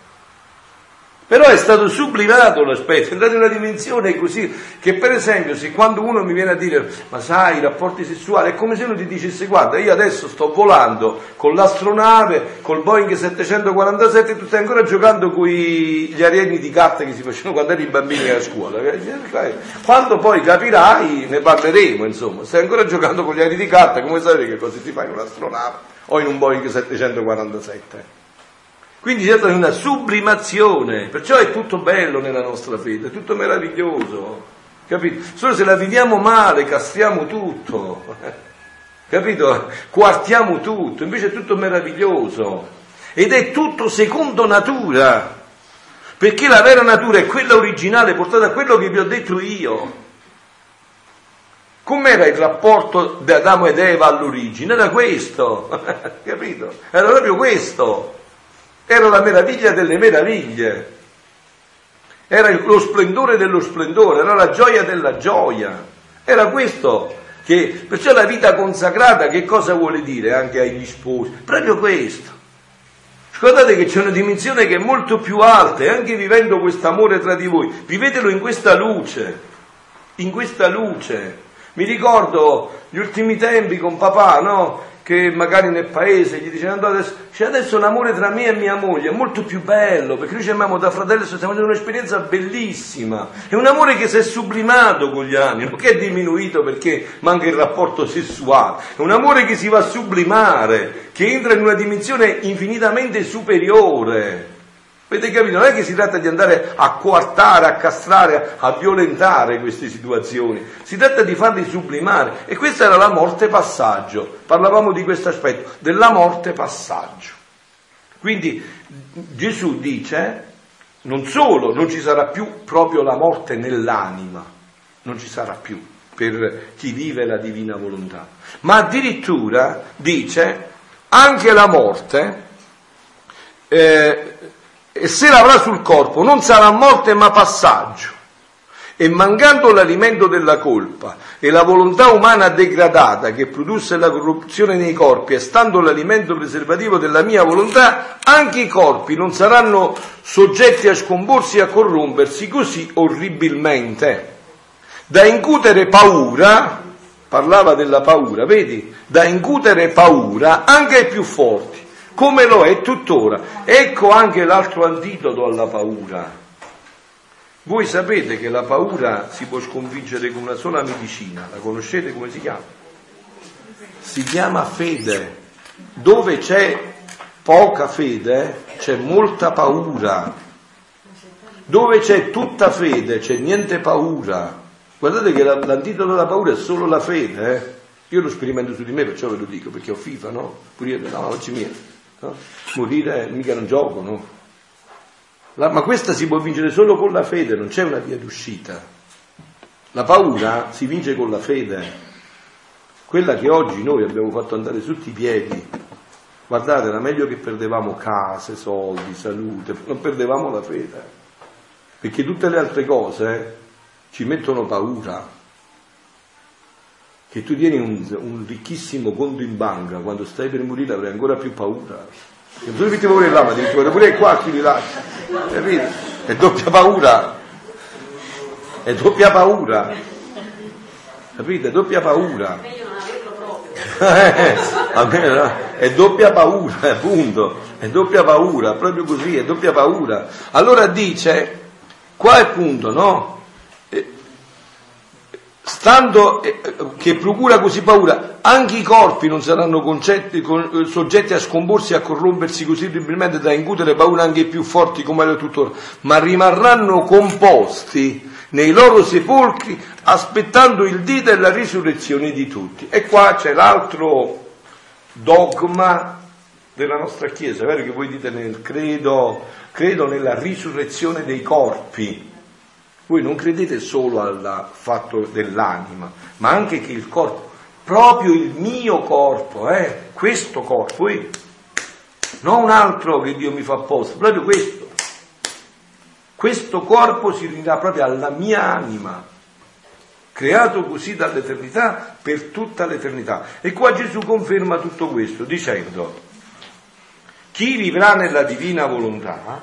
Però è stato sublimato l'aspetto, è andato in una dimensione così, che per esempio se quando uno mi viene a dire ma sai i rapporti sessuali, è come se uno ti dicesse guarda io adesso sto volando con l'astronave, col Boeing settecentoquarantasette e tu stai ancora giocando con gli alieni di carta che si facevano quando eri bambini a scuola, quando poi capirai ne parleremo, insomma, stai ancora giocando con gli alieni di carta, come sapere che cosa ti fai in un'astronave o in un Boeing settecentoquarantasette? Quindi c'è stata una sublimazione, perciò è tutto bello nella nostra fede, è tutto meraviglioso, capito? Solo se la viviamo male, castriamo tutto, capito? Quartiamo tutto, invece è tutto meraviglioso ed è tutto secondo natura, perché la vera natura è quella originale portata a quello che vi ho detto io. Com'era il rapporto di Adamo ed Eva all'origine? Era questo, capito? Era proprio questo. Era la meraviglia delle meraviglie. Era lo splendore dello splendore, era la gioia della gioia. Era questo. Che, perciò la vita consacrata che cosa vuole dire anche agli sposi? Proprio questo. Scordate che c'è una dimensione che è molto più alta, e anche vivendo quest'amore tra di voi, vivetelo in questa luce, in questa luce. Mi ricordo gli ultimi tempi con papà, no? Che magari nel paese gli dicevano adesso, c'è adesso un amore tra me e mia moglie, è molto più bello, perché noi ci amiamo da fratelli, stiamo facendo un'esperienza bellissima, è un amore che si è sublimato con gli anni, non che è diminuito perché manca il rapporto sessuale, è un amore che si va a sublimare, che entra in una dimensione infinitamente superiore. Avete capito? Non è che si tratta di andare a coartare, a castrare, a violentare queste situazioni, si tratta di farli sublimare. E questa era la morte passaggio, parlavamo di questo aspetto, della morte passaggio. Quindi Gesù dice, non solo non ci sarà più proprio la morte nell'anima, non ci sarà più per chi vive la divina volontà, ma addirittura dice anche la morte... Eh, e se l'avrà sul corpo non sarà morte ma passaggio, e mancando l'alimento della colpa e la volontà umana degradata che produsse la corruzione nei corpi, e stando l'alimento preservativo della mia volontà, anche i corpi non saranno soggetti a scomporsi e a corrompersi così orribilmente da incutere paura. Parlava della paura, vedi? Da incutere paura anche ai più forti, come lo è tuttora. Ecco anche l'altro antidoto alla paura. Voi sapete che la paura si può sconfiggere con una sola medicina, la conoscete come si chiama? Si chiama fede. Dove c'è poca fede c'è molta paura, dove c'è tutta fede c'è niente paura. Guardate che l'antidoto alla paura è solo la fede, eh? Io lo sperimento su di me, perciò ve lo dico, perché ho FIFA, no? Pure io, no, oggi mia. No? Morire mica non gioco, no? La, ma questa si può vincere solo con la fede, non c'è una via d'uscita. La paura si vince con la fede, quella che oggi noi abbiamo fatto andare sotto i piedi. Guardate, era meglio che perdevamo case, soldi, salute, non perdevamo la fede, perché tutte le altre cose ci mettono paura. Che tu tieni un, un ricchissimo conto in banca, quando stai per morire avrai ancora più paura. E tu devi pure là, ma devi pure qua chi li lascia. Capito? È doppia paura. È doppia paura. Capite? È doppia paura. Io non avevo proprio. A me no. È doppia paura, appunto. È doppia paura, proprio così, è doppia paura. Allora dice, qua è punto, no? Stando eh, che procura così paura, anche i corpi non saranno concetti, con, eh, soggetti a scomporsi e a corrompersi così orribilmente da incutere paura anche più forti come era tuttora, ma rimarranno composti nei loro sepolcri aspettando il dì della risurrezione di tutti. E qua c'è l'altro dogma della nostra Chiesa, è vero che voi dite nel credo, credo nella risurrezione dei corpi. Voi non credete solo al fatto dell'anima, ma anche che il corpo, proprio il mio corpo, eh, questo corpo, eh, non un altro che Dio mi fa apposta, proprio questo. Questo corpo si unirà proprio alla mia anima, creato così dall'eternità per tutta l'eternità. E qua Gesù conferma tutto questo dicendo, chi vivrà nella divina volontà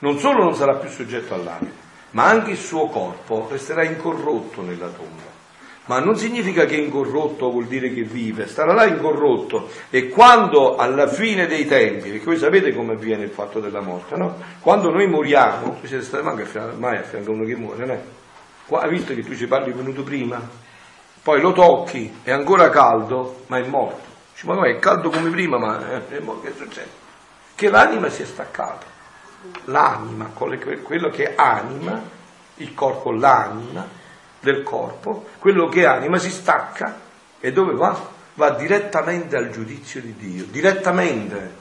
non solo non sarà più soggetto all'anima, ma anche il suo corpo resterà incorrotto nella tomba. Ma non significa che incorrotto vuol dire che vive, starà là incorrotto. E quando alla fine dei tempi, perché voi sapete come avviene il fatto della morte, no? Quando noi moriamo, tu siete stati mai a fianco a uno che muore, no? Qua, hai visto che tu ci parli un minuto prima, poi lo tocchi, è ancora caldo, ma è morto. Dici, ma no, è caldo come prima, ma è morto. Che succede? Che l'anima si è staccata. L'anima, quello che anima, il corpo, l'anima del corpo, quello che anima si stacca e dove va? Va direttamente al giudizio di Dio, direttamente.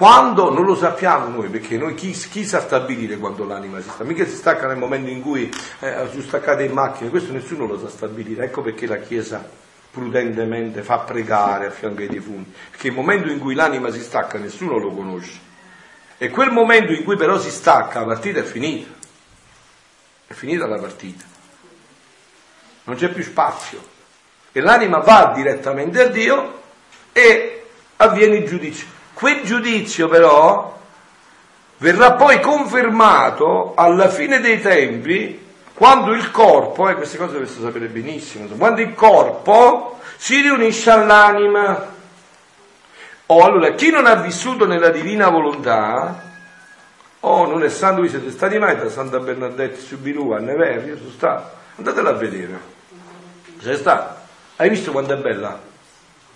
Quando non lo sappiamo noi, perché noi chi, chi sa stabilire quando l'anima si sta? Mica si stacca nel momento in cui eh, si staccate in macchina, questo nessuno lo sa stabilire. Ecco perché la Chiesa prudentemente fa pregare a fianco ai defunti, perché il momento in cui l'anima si stacca nessuno lo conosce, e quel momento in cui però si stacca la partita è finita, è finita la partita, non c'è più spazio, e l'anima va direttamente a Dio e avviene il giudizio. Quel giudizio però verrà poi confermato alla fine dei tempi, quando il corpo, e eh, queste cose dovreste sapere benissimo, quando il corpo si riunisce all'anima. Oh, allora, chi non ha vissuto nella divina volontà, oh, non essendo, vi siete stati mai da Santa Bernadette Soubirous a Nevers? Io sono stato, andatela a vedere. Sei stato? Hai visto quanto è bella?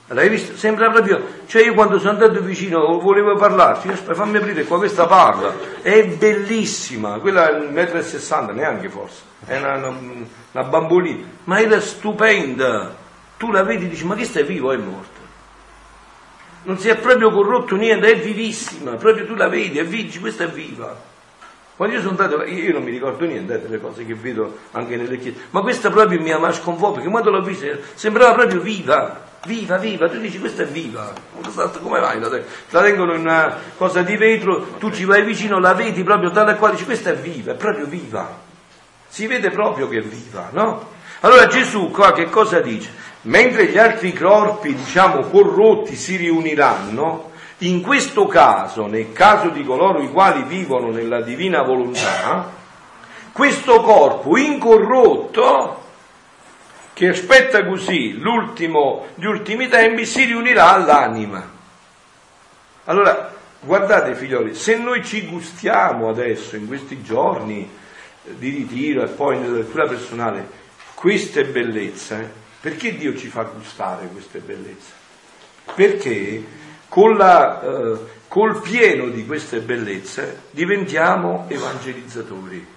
L'hai visto? Sembra proprio, cioè io quando sono andato vicino volevo parlarci, fammi aprire qua questa parla, è bellissima, quella è un metro e sessanta, neanche forse, è una, una, una bambolina, ma era stupenda, tu la vedi e dici ma che stai vivo, è morto, non si è proprio corrotto niente, è vivissima, proprio tu la vedi e dici questa è viva. Quando io sono andato, io non mi ricordo niente delle cose che vedo anche nelle chiese, ma questa proprio mi ha sconvolto, perché quando l'ho vista sembrava proprio viva. Viva, viva, tu dici questa è viva, come vai? La, te- la tengono in una cosa di vetro, tu ci vai vicino, la vedi proprio dalla quale dici questa è viva, è proprio viva, si vede proprio che è viva, no? Allora Gesù qua che cosa dice? Mentre gli altri corpi, diciamo, corrotti si riuniranno, in questo caso, nel caso di coloro i quali vivono nella divina volontà, questo corpo incorrotto, che aspetta così l'ultimo, gli ultimi tempi, si riunirà all'anima. Allora, guardate figlioli, se noi ci gustiamo adesso, in questi giorni di ritiro e poi nella lettura personale, queste bellezze, perché Dio ci fa gustare queste bellezze? Perché con la, eh, col pieno di queste bellezze diventiamo evangelizzatori.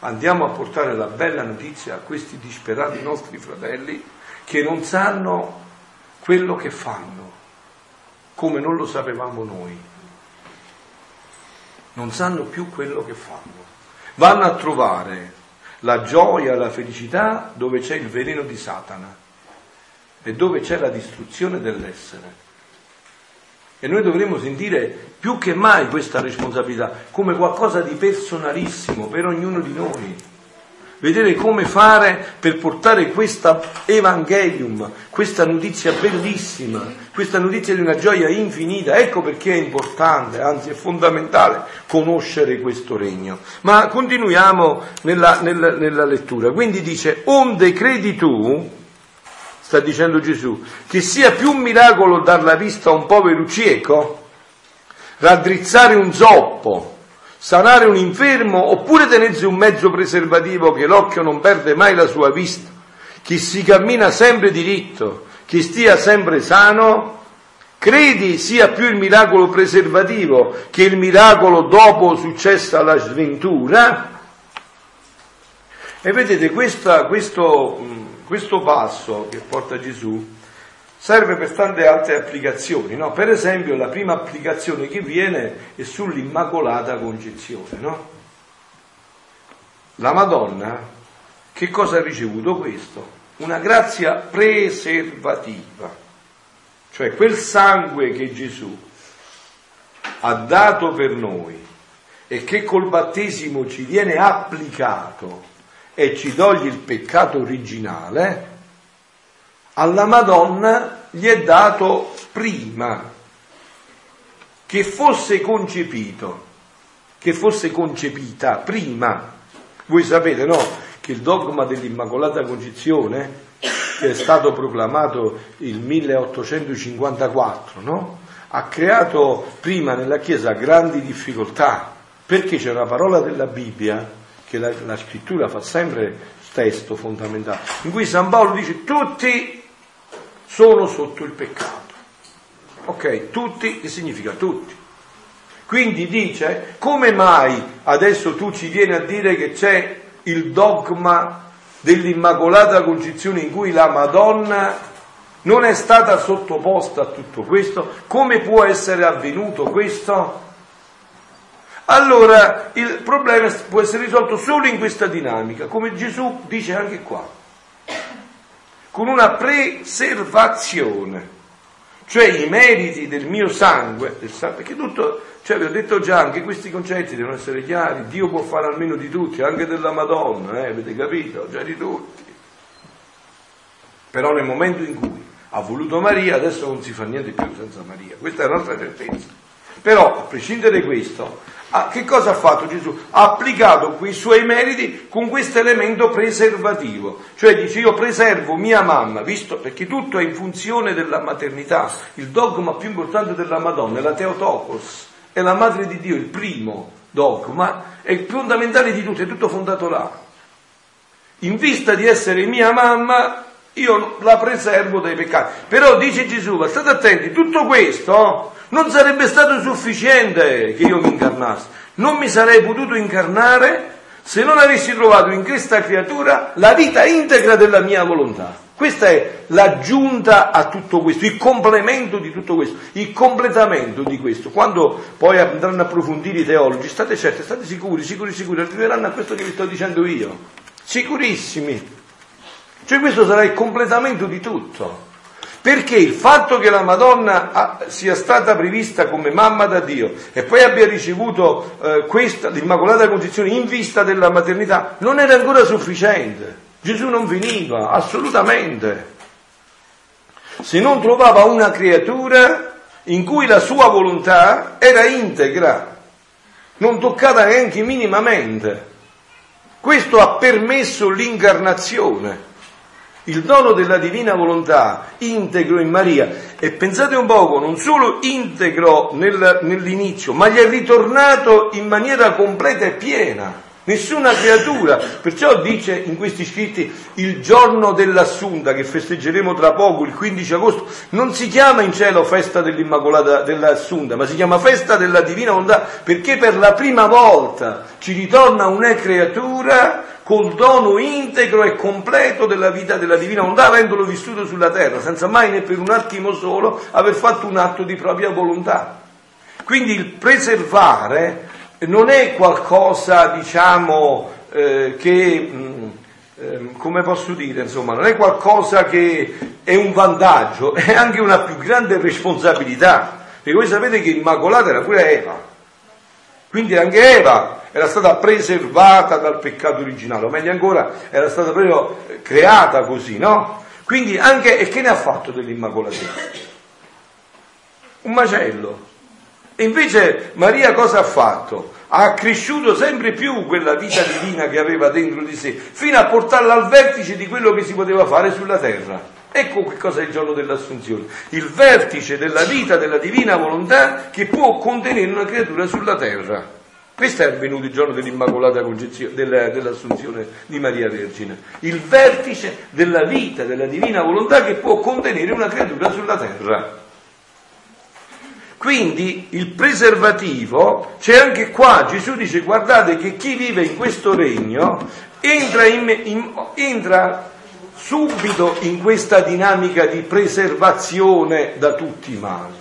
Andiamo a portare la bella notizia a questi disperati nostri fratelli che non sanno quello che fanno, come non lo sapevamo noi. Non sanno più quello che fanno. Vanno a trovare la gioia, la felicità dove c'è il veleno di Satana e dove c'è la distruzione dell'essere. E noi dovremmo sentire più che mai questa responsabilità come qualcosa di personalissimo per ognuno di noi. Vedere come fare per portare questa evangelium, questa notizia bellissima, questa notizia di una gioia infinita. Ecco perché è importante, anzi è fondamentale, conoscere questo regno. Ma continuiamo nella, nella, nella lettura. Quindi dice, onde credi tu, sta dicendo Gesù, che sia più un miracolo dar la vista a un povero cieco, raddrizzare un zoppo, sanare un infermo, oppure tenersi un mezzo preservativo che l'occhio non perde mai la sua vista, che si cammina sempre diritto, che stia sempre sano? Credi sia più il miracolo preservativo che il miracolo dopo successa la sventura? E vedete, questa, questo... Questo passo che porta Gesù serve per tante altre applicazioni, no? Per esempio la prima applicazione che viene è sull'Immacolata Concezione, no? La Madonna che cosa ha ricevuto questo? Una grazia preservativa, cioè quel sangue che Gesù ha dato per noi e che col battesimo ci viene applicato e ci toglie il peccato originale, alla Madonna gli è dato prima che fosse concepito, che fosse concepita prima. Voi sapete, no, che il dogma dell'Immacolata Concezione, che è stato proclamato il milleottocentocinquantaquattro, no, ha creato prima nella Chiesa grandi difficoltà, perché c'è una parola della Bibbia che la, la scrittura fa sempre testo fondamentale, in cui San Paolo dice tutti sono sotto il peccato. Ok, tutti, che significa tutti? Quindi dice, come mai adesso tu ci vieni a dire che c'è il dogma dell'Immacolata Concezione in cui la Madonna non è stata sottoposta a tutto questo? Come può essere avvenuto questo? Allora il problema può essere risolto solo in questa dinamica, come Gesù dice anche qua, con una preservazione, cioè i meriti del mio sangue, del sangue, perché tutto, cioè vi ho detto già, anche questi concetti devono essere chiari, Dio può fare almeno di tutti, anche della Madonna, eh, avete capito? Già di tutti. Però nel momento in cui ha voluto Maria, adesso non si fa niente più senza Maria, questa è la nostra certezza. Però, a prescindere da questo, che cosa ha fatto Gesù? Ha applicato quei suoi meriti con questo elemento preservativo, cioè dice io preservo mia mamma, visto, perché tutto è in funzione della maternità, il dogma più importante della Madonna è la Theotokos, è la madre di Dio, il primo dogma, è il fondamentale di tutto, è tutto fondato là. In vista di essere mia mamma, io la preservo dai peccati. Però dice Gesù, ma state attenti, tutto questo non sarebbe stato sufficiente che io mi incarnassi, non mi sarei potuto incarnare se non avessi trovato in questa creatura la vita integra della mia volontà. Questa è l'aggiunta a tutto questo, il complemento di tutto questo, il completamento di questo. Quando poi andranno a approfondire i teologi, state certi, state sicuri, sicuri, sicuri, arriveranno a questo che vi sto dicendo io, sicurissimi. Cioè questo sarà il completamento di tutto, perché il fatto che la Madonna sia stata prevista come mamma da Dio e poi abbia ricevuto eh, questa, l'Immacolata Concezione in vista della maternità non era ancora sufficiente. Gesù non veniva, assolutamente, se non trovava una creatura in cui la sua volontà era integra, non toccata neanche minimamente. Questo ha permesso l'incarnazione, il dono della divina volontà integro in Maria, e pensate un poco, non solo integro nel, nell'inizio, ma gli è ritornato in maniera completa e piena, nessuna creatura. Perciò dice in questi scritti il giorno dell'Assunta, che festeggeremo tra poco, il quindici agosto, non si chiama in cielo festa dell'Immacolata dell'Assunta, ma si chiama festa della divina volontà, perché per la prima volta ci ritorna una creatura col dono integro e completo della vita della divina volontà, avendolo vissuto sulla terra, senza mai né per un attimo solo aver fatto un atto di propria volontà. Quindi il preservare non è qualcosa, diciamo, eh, che, mh, eh, come posso dire, insomma, non è qualcosa che è un vantaggio, è anche una più grande responsabilità, perché voi sapete che Immacolata era pure Eva, quindi anche Eva era stata preservata dal peccato originale, o meglio ancora, era stata proprio creata così, no? Quindi anche, e che ne ha fatto dell'Immacolatezza? Un macello. E invece Maria cosa ha fatto? Ha accresciuto sempre più quella vita divina che aveva dentro di sé, fino a portarla al vertice di quello che si poteva fare sulla terra. Ecco che cosa è il giorno dell'Assunzione, il vertice della vita della divina volontà che può contenere una creatura sulla terra. Questo è avvenuto il giorno dell'Immacolata Concezione, della, dell'Assunzione di Maria Vergine, il vertice della vita della divina volontà che può contenere una creatura sulla terra. Quindi il preservativo c'è anche qua. Gesù dice guardate che chi vive in questo regno entra, in, in, entra subito in questa dinamica di preservazione da tutti i mali,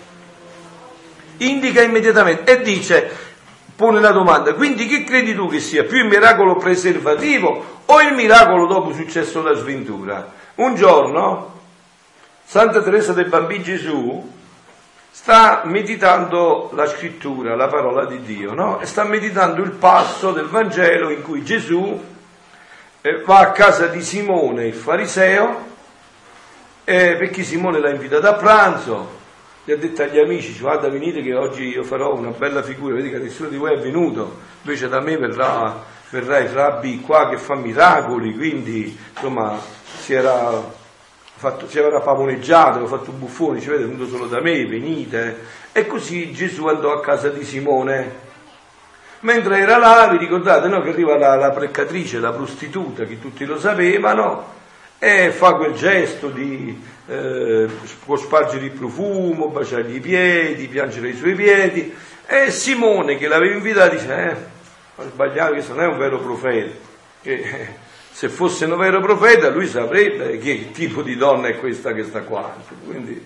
indica immediatamente e dice, pone la domanda, quindi che credi tu che sia più il miracolo preservativo o il miracolo dopo successo la sventura? Un giorno Santa Teresa dei Bambini Gesù sta meditando la scrittura, la parola di Dio, no? E sta meditando il passo del Vangelo in cui Gesù va a casa di Simone il fariseo, eh, perché Simone l'ha invitato a pranzo. Gli ha detto agli amici, guarda venite che oggi io farò una bella figura, vedete che nessuno di voi è venuto, invece da me verrà, verrà il rabbi qua che fa miracoli, quindi insomma si era, fatto, si era pavoneggiato, aveva fatto buffoni, ci avete venuto solo da me, venite. E così Gesù andò a casa di Simone. Mentre era là, vi ricordate no, che arriva la, la peccatrice, la prostituta, che tutti lo sapevano, e fa quel gesto di eh, può spargere il profumo, baciargli i piedi, piangere i suoi piedi, e Simone che l'aveva invitato dice eh, ho sbagliato, questo non è un vero profeta, che Se fosse un vero profeta lui saprebbe che tipo di donna è questa che sta qua, quindi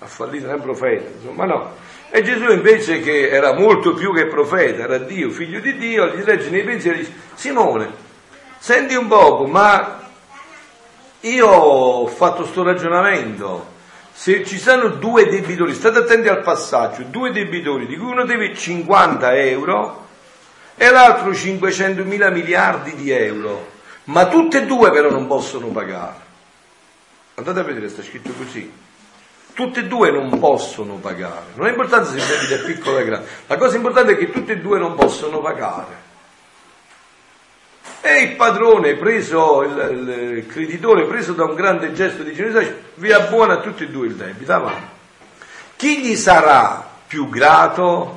ha fallito nel profeta, insomma no. E Gesù invece, che era molto più che profeta, era Dio, figlio di Dio, gli legge nei pensieri e dice: Simone, senti un poco, ma io ho fatto sto ragionamento, se ci sono due debitori, state attenti al passaggio, due debitori di cui uno deve cinquanta euro e l'altro cinquecentomila miliardi di euro, ma tutte e due però non possono pagare. Andate a vedere, sta scritto così, tutte e due non possono pagare, non è importante se il debito è piccolo o grande, la cosa importante è che tutte e due non possono pagare. E il padrone, preso il, il creditore, preso da un grande gesto di generosità, vi abbona a tutti e due il debito. Avanti. Chi gli sarà più grato?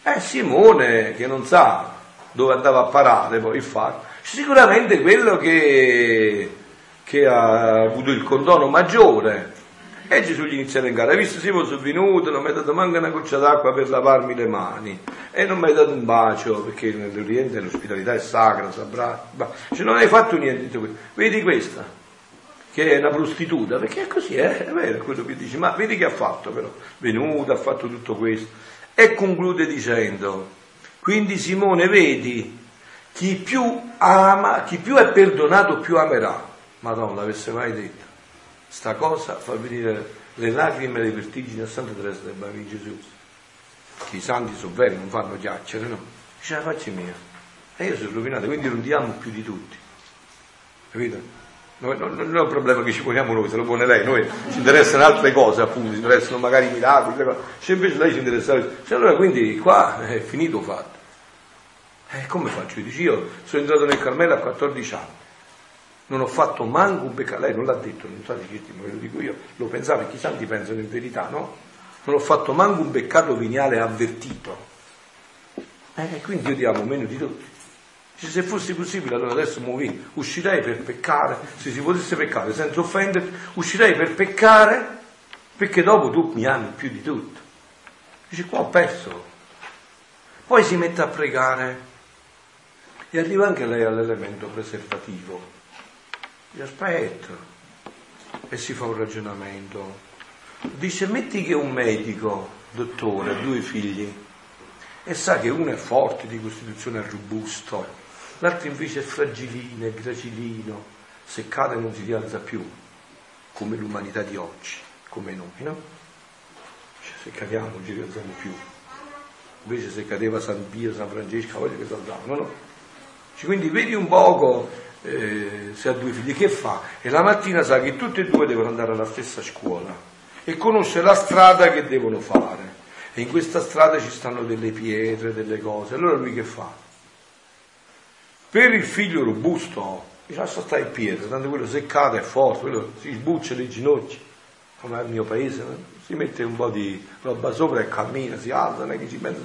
È Simone, che non sa dove andava a parare poi il fatto. Sicuramente quello che, che ha avuto il condono maggiore. E Gesù gli inizia a negare: visto Simone, sono venuto, non mi hai dato manco una goccia d'acqua per lavarmi le mani, e non mi hai dato un bacio, perché nell'Oriente l'ospitalità è sacra, saprà, cioè non hai fatto niente. Vedi questa, che è una prostituta, perché è così, eh? È vero quello che dici, ma vedi che ha fatto però, venuto, ha fatto tutto questo. E conclude dicendo: quindi Simone, vedi, chi più ama, chi più è perdonato più amerà. Madonna, l'avesse mai detto. Sta cosa fa venire le lacrime e le vertigini a Santa Teresa dei Bambini Gesù, che i santi sono veri, non fanno chiacchiere, no? Dice: la faccia mia, e io sono rovinato, quindi non ti amo più di tutti, capito? Non, non, non è un problema che ci poniamo noi, se lo pone lei, noi ci interessano altre cose, appunto, ci interessano magari i miracoli, se invece lei ci interessava, cioè, allora quindi qua è finito fatto. E come faccio? Io dico, io sono entrato nel Carmelo a quattordici anni. Non ho fatto manco un peccato, lei non l'ha detto, non so dirti, ma ve lo dico io, lo pensavo, perché i santi pensano in verità, no? Non ho fatto manco un peccato veniale avvertito. E eh, quindi io ti amo meno di tutti. Cioè, se fosse possibile, allora adesso muovi, uscirei per peccare, se si potesse peccare senza offenderti, uscirei per peccare, perché dopo tu mi ami più di tutto. Dice: qua ho perso. Poi si mette a pregare e arriva anche lei all'elemento preservativo. Aspetto, e si fa un ragionamento. Dice: metti che un medico, dottore, ha due figli e sa che uno è forte, di costituzione è robusto, l'altro invece è fragilino, è gracilino, se cade non si rialza più, come l'umanità di oggi, come noi, no? Cioè, se cadiamo non ci rialziamo più, invece se cadeva San Pio, San Francesco, voglio che saltavano, no? Cioè, quindi vedi un poco. Eh, se ha due figli che fa, e la mattina sa che tutti e due devono andare alla stessa scuola e conosce la strada che devono fare, e in questa strada ci stanno delle pietre, delle cose, allora lui che fa? Per il figlio robusto dice: lascia stare il pietre, tanto quello se cade è forte, quello si sbuccia le ginocchia, come nel mio paese, no? Si mette un po' di roba sopra e cammina, si alza, non è che si mette.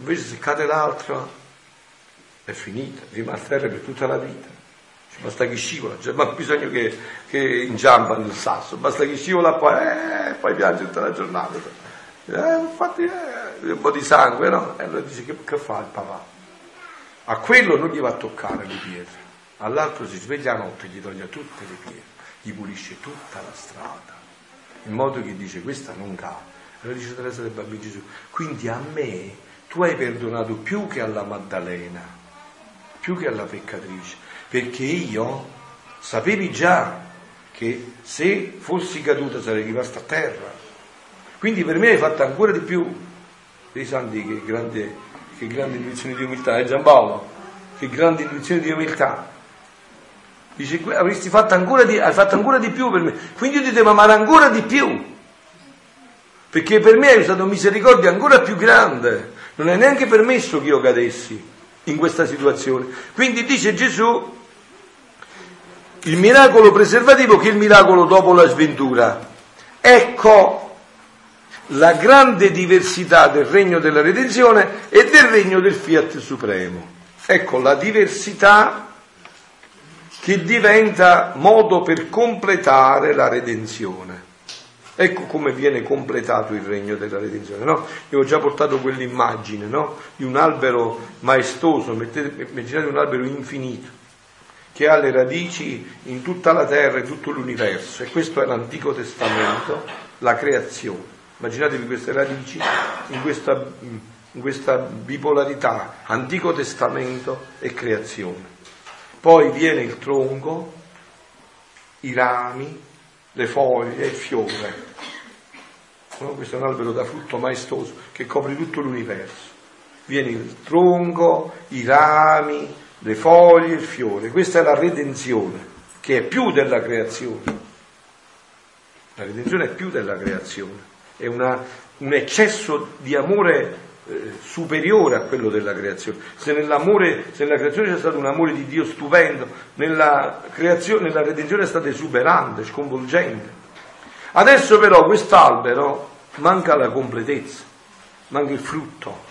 Invece se cade l'altro è finita, rimane a terra per tutta la vita. Basta che scivola, cioè, ma bisogna che, che inciampa nel sasso, basta che scivola, poi, eh, poi piange tutta la giornata. Eh, infatti, eh, un po' di sangue, no? E allora dice: che, che fa il papà? A quello non gli va a toccare le pietre, all'altro si sveglia la notte e gli toglie tutte le pietre, gli pulisce tutta la strada, in modo che dice: questa non cade. Allora dice Teresa del Bambino Gesù: quindi a me tu hai perdonato più che alla Maddalena, più che alla peccatrice. Perché io sapevi già che se fossi caduta sarei rimasta a terra, quindi per me hai fatto ancora di più. Dei santi, che grande, che grande intuizione di umiltà, eh Giampaolo? Che grande intuizione di umiltà. Dice: avresti fatto ancora di, hai fatto ancora di più per me, quindi io ti devo amare ancora di più, perché per me hai usato un misericordia ancora più grande, non è neanche permesso che io cadessi in questa situazione. Quindi dice Gesù: il miracolo preservativo, che è il miracolo dopo la sventura. Ecco la grande diversità del regno della redenzione e del regno del Fiat Supremo. Ecco la diversità che diventa modo per completare la redenzione. Ecco come viene completato il regno della redenzione, no? Io ho già portato quell'immagine, no? Di un albero maestoso, mettete, immaginate un albero infinito, che ha le radici in tutta la terra e tutto l'universo, e questo è l'Antico Testamento, la creazione. Immaginatevi queste radici in questa, in questa bipolarità, Antico Testamento e creazione. Poi viene il tronco, i rami, le foglie e il fiore. No? Questo è un albero da frutto maestoso che copre tutto l'universo. Viene il tronco, i rami, le foglie, il fiore. Questa è la redenzione, che è più della creazione. La redenzione è più della creazione. È una, un eccesso di amore eh, superiore a quello della creazione. Se, nell'amore, se nella creazione c'è stato un amore di Dio stupendo, nella, creazione, nella redenzione è stata esuberante, sconvolgente. Adesso però quest'albero manca la completezza, manca il frutto.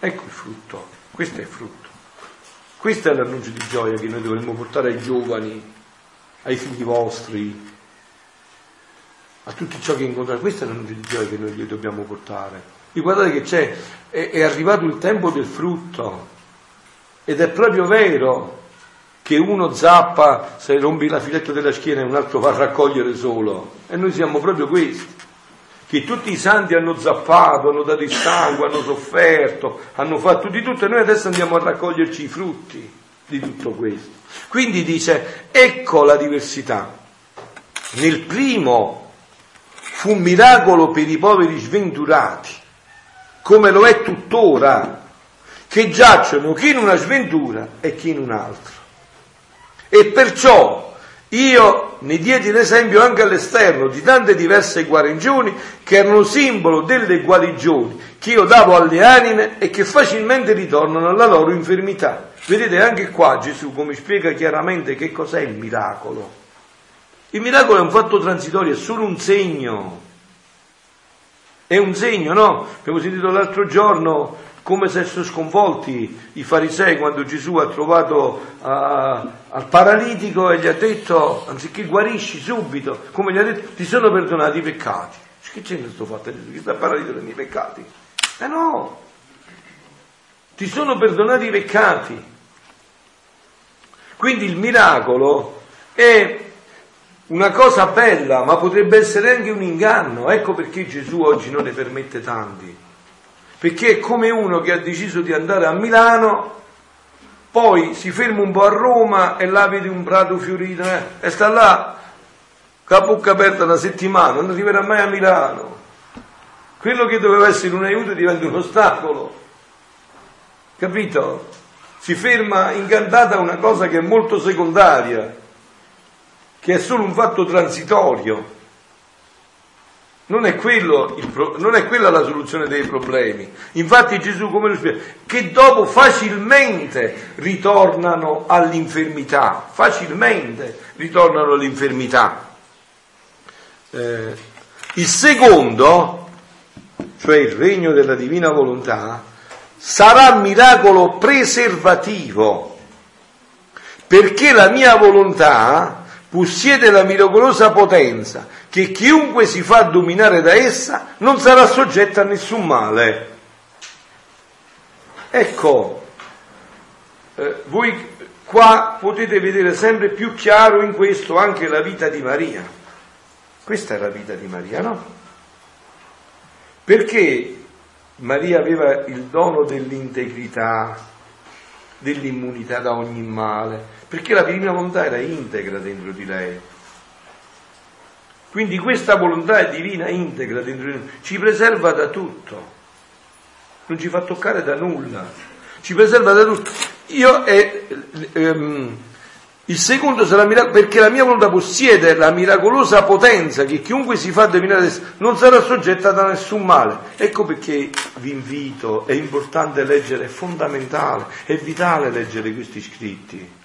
Ecco il frutto, questo è il frutto. Questo è l'annuncio di gioia che noi dovremmo portare ai giovani, ai figli vostri, a tutti ciò che incontrano. Questo è l'annuncio di gioia che noi gli dobbiamo portare. E guardate che c'è, è, è arrivato il tempo del frutto, ed è proprio vero che uno zappa, se rompi la filetta della schiena, e un altro va a raccogliere solo. E noi siamo proprio questi, che tutti i santi hanno zappato, hanno dato il sangue, hanno sofferto, hanno fatto di tutto, e noi adesso andiamo a raccoglierci i frutti di tutto questo. Quindi dice, ecco la diversità. Nel primo fu un miracolo per i poveri sventurati, come lo è tuttora, che giacciono chi in una sventura e chi in un'altra. E perciò io ne diedi l'esempio anche all'esterno di tante diverse guarigioni che erano simbolo delle guarigioni che io davo alle anime e che facilmente ritornano alla loro infermità. Vedete anche qua Gesù come spiega chiaramente che cos'è il miracolo. Il miracolo è un fatto transitorio, è solo un segno, è un segno, no? Abbiamo sentito l'altro giorno come si sono sconvolti i farisei quando Gesù ha trovato uh, al paralitico e gli ha detto, anziché guarisci subito, come gli ha detto, ti sono perdonati i peccati. Che c'è in questo fatto? Gesù che sta paralitico dei miei peccati? Eh no, ti sono perdonati i peccati. Quindi il miracolo è una cosa bella, ma potrebbe essere anche un inganno. Ecco perché Gesù oggi non ne permette tanti, perché è come uno che ha deciso di andare a Milano, poi si ferma un po' a Roma e là vede un prato fiorito eh, e sta là con la bocca aperta una settimana, non arriverà mai a Milano. Quello che doveva essere un aiuto diventa un ostacolo, capito? Si ferma incantata a una cosa che è molto secondaria, che è solo un fatto transitorio. Non è, quello il pro- non è quella la soluzione dei problemi. Infatti Gesù come lo spiega? Che dopo facilmente ritornano all'infermità, facilmente ritornano all'infermità. Eh, il secondo, cioè il regno della Divina Volontà, sarà miracolo preservativo, perché la mia volontà possiede la miracolosa potenza che chiunque si fa dominare da essa non sarà soggetta a nessun male. Ecco, eh, voi qua potete vedere sempre più chiaro in questo anche la vita di Maria. Questa è la vita di Maria, no? Perché Maria aveva il dono dell'integrità, dell'immunità da ogni male, perché la divina volontà era integra dentro di lei. Quindi questa volontà divina integra dentro di noi, ci preserva da tutto, non ci fa toccare da nulla, ci preserva da tutto. Io eh, ehm, il secondo sarà miracolo, perché la mia volontà possiede la miracolosa potenza che chiunque si fa dominare non sarà soggetta da nessun male. Ecco perché vi invito, è importante leggere, è fondamentale, è vitale leggere questi scritti.